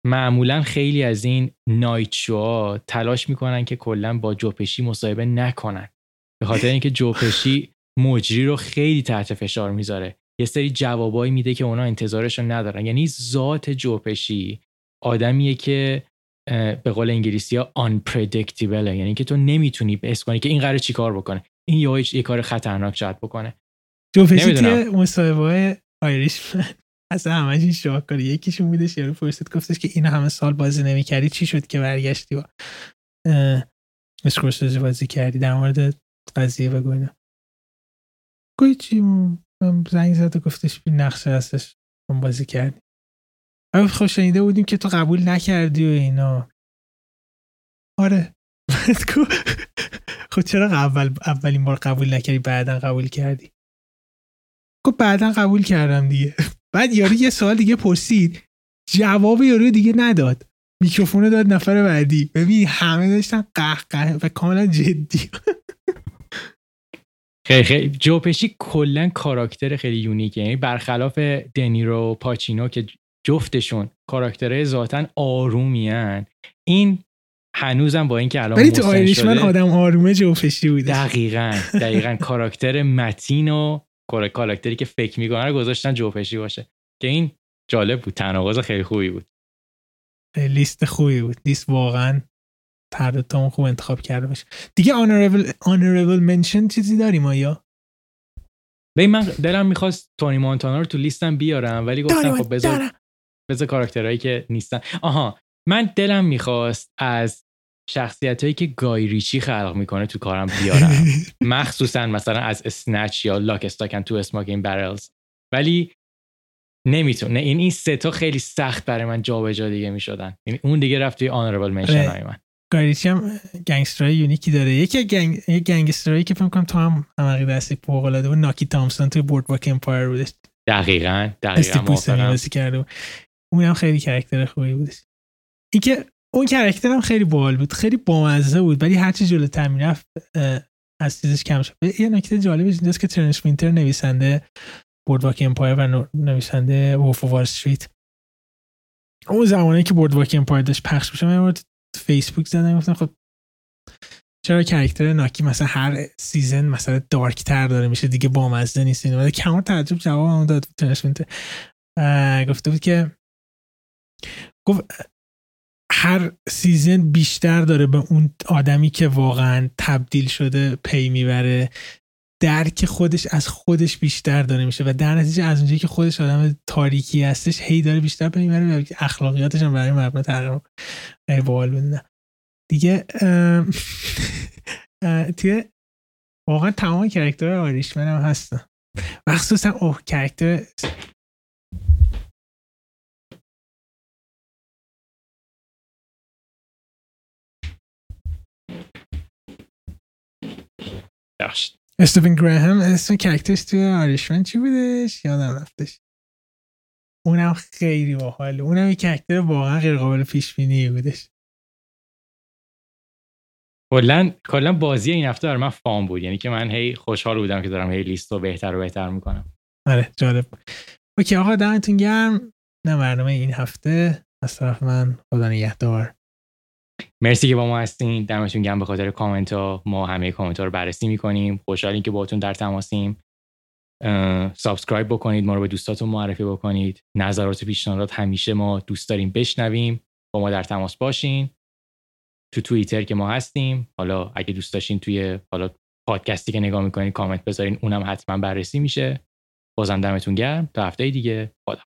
معمولا خیلی از این نایت شوها تلاش میکنن که کلن با جو پشی مصاحبه نکنن، به خاطر اینکه جو پشی مجری رو خیلی تحت فشار میذاره، یه سری جوابایی میده که اونا انتظارش رو ندارن. یعنی ذات جوپشی آدمیه که به قول انگلیسی‌ها unpredictable، یعنی که تو نمیتونی بس کنی که این قراره چیکار بکنه، این یا یه کار خطرناک شاید بکنه. جوپشی توی مصاحبه‌های آیریشمن اصلا همش شوخ کاری، یکیشون میدهش یارو فرصت گفتش که این همه سال بازی نمی‌کردی چی شد که برگشتی با اسکورسیزه بازی کردی؟ در مورد قضیه بگو. اینا کوچی من زنگ زد و گفتش بی نقشه هستش من بازی کردی. اما خوش شنیده بودیم که تو قبول نکردی و اینا. آره. خب چرا اول اولین بار قبول نکردی بعدن قبول کردی؟ خب بعدن قبول کردم دیگه. بعد یارو یه سوال دیگه پرسید، جواب یارو دیگه نداد، میکروفونو داد نفر بعدی. ببین همه داشتن قهقه و کاملا جدی. خیلی خیلی جو پشی کلن کاراکتر خیلی یونیکه. یعنی برخلاف دنیرو و پاچینو که جفتشون کاراکتره ذاتن آرومیان، این هنوزم با این که الان مستن شده ولی تو آیریشمن آدم آرومه جو پشی بوده. دقیقاً دقیقاً کاراکتر متین و کاراکتری که فکر میکنن رو گذاشتن جو پشی باشه که این جالب بود. تناقض خیلی خوبی بود، لیست خوبی بود، لیست واقعاً تردتامون خوب انتخاب کرده باشه دیگه. honorable, honorable mention چیزی داریم آیا؟ ببین من دلم میخواست تونی مونتانا رو تو لیستم بیارم ولی گفتم خب بذار بذار کاراکترهایی که نیستن. آها من دلم میخواست از شخصیتایی که گای ریچی خلق میکنه تو کارم بیارم، مخصوصا مثلا از اسنچ یا لاک استاک اند تو اسموکینگ برلز، ولی نمیتونه. این این سه تا خیلی سخت برای من جابجا دیگه میشدن. یعنی اون دیگه رفت توی honorable mention های من. گایریچی هم گنگسترای یونیکی داره. یکی گنگ یک گنگسترایی که فکر کنم تو هم عمقی دستی فوق العاده بود، ناکی تامسون توی بوردواک امپایر بودش. دقیقاً دقیقاً موافقم. اونم خیلی کاراکتر خوبی بودش. اینکه اون کاراکتر هم خیلی باحال بود، خیلی بامزه بود، ولی هرچی جلوتر میرفت از چیزش کم شد. یه نکته جالبش اینجاست که ترنس وینتر نویسنده بوردواک امپایر و نویسنده وولف وال استریت، اون زمانی که بوردواک امپایر داشت پخش میشه، من فیسبوک زدن گفتن خب چرا کاراکتر ناکی مثلا هر سیزن مثلا دارک تر داره میشه دیگه، بامزه نیست. اینو کمر تعجب جوابم داد ترشمنت، گفته بود که گفت هر سیزن بیشتر داره به اون آدمی که واقعا تبدیل شده پی میبره، درک خودش از خودش بیشتر داره میشه و در نتیجه از اونجایی که خودش آدم تاریکی هستش هی داره بیشتر به میبره و اخلاقیاتش هم برای مبنا تغییر خیلی باحال بود دیگه. ام... توی واقعا تمام کاراکترهای آیریشمن هم هستن، مخصوصا اوه کاراکتر بخشید. استیون گراهام اسم کاراکترش توی آریشمن چی بودش؟ یادم رفتش. اونم خیلی باحال، اونم یک کاراکتر واقعا غیر قابل پیش بینی بودش. کلا کلا بازی این هفته برام فان بود، یعنی که من هی خوشحال بودم که دارم هی لیستو بهتر و بهتر میکنم. آره جالب. اوکی آقا دمتون گرم. نه برنامه این هفته از طرف من، خدا نگهدار. مرسی که با ما هستین، دمتون گرم به خاطر کامنت ها. ما همه کامنت ها رو بررسی میکنیم، خوشحالیم که باهاتون در تماسیم. سابسکرایب بکنید، ما رو به دوستاتون معرفی بکنید، نظرات و پیشنهادات همیشه ما دوست داریم بشنویم. با ما در تماس باشین تو توییتر که ما هستیم. حالا اگه دوست داشتین توی حالا پادکستی که نگاه میکنین کامنت بذارین، اونم حتما بررسی میشه. بازم دمتون گرم، تا هفته دیگه، خدا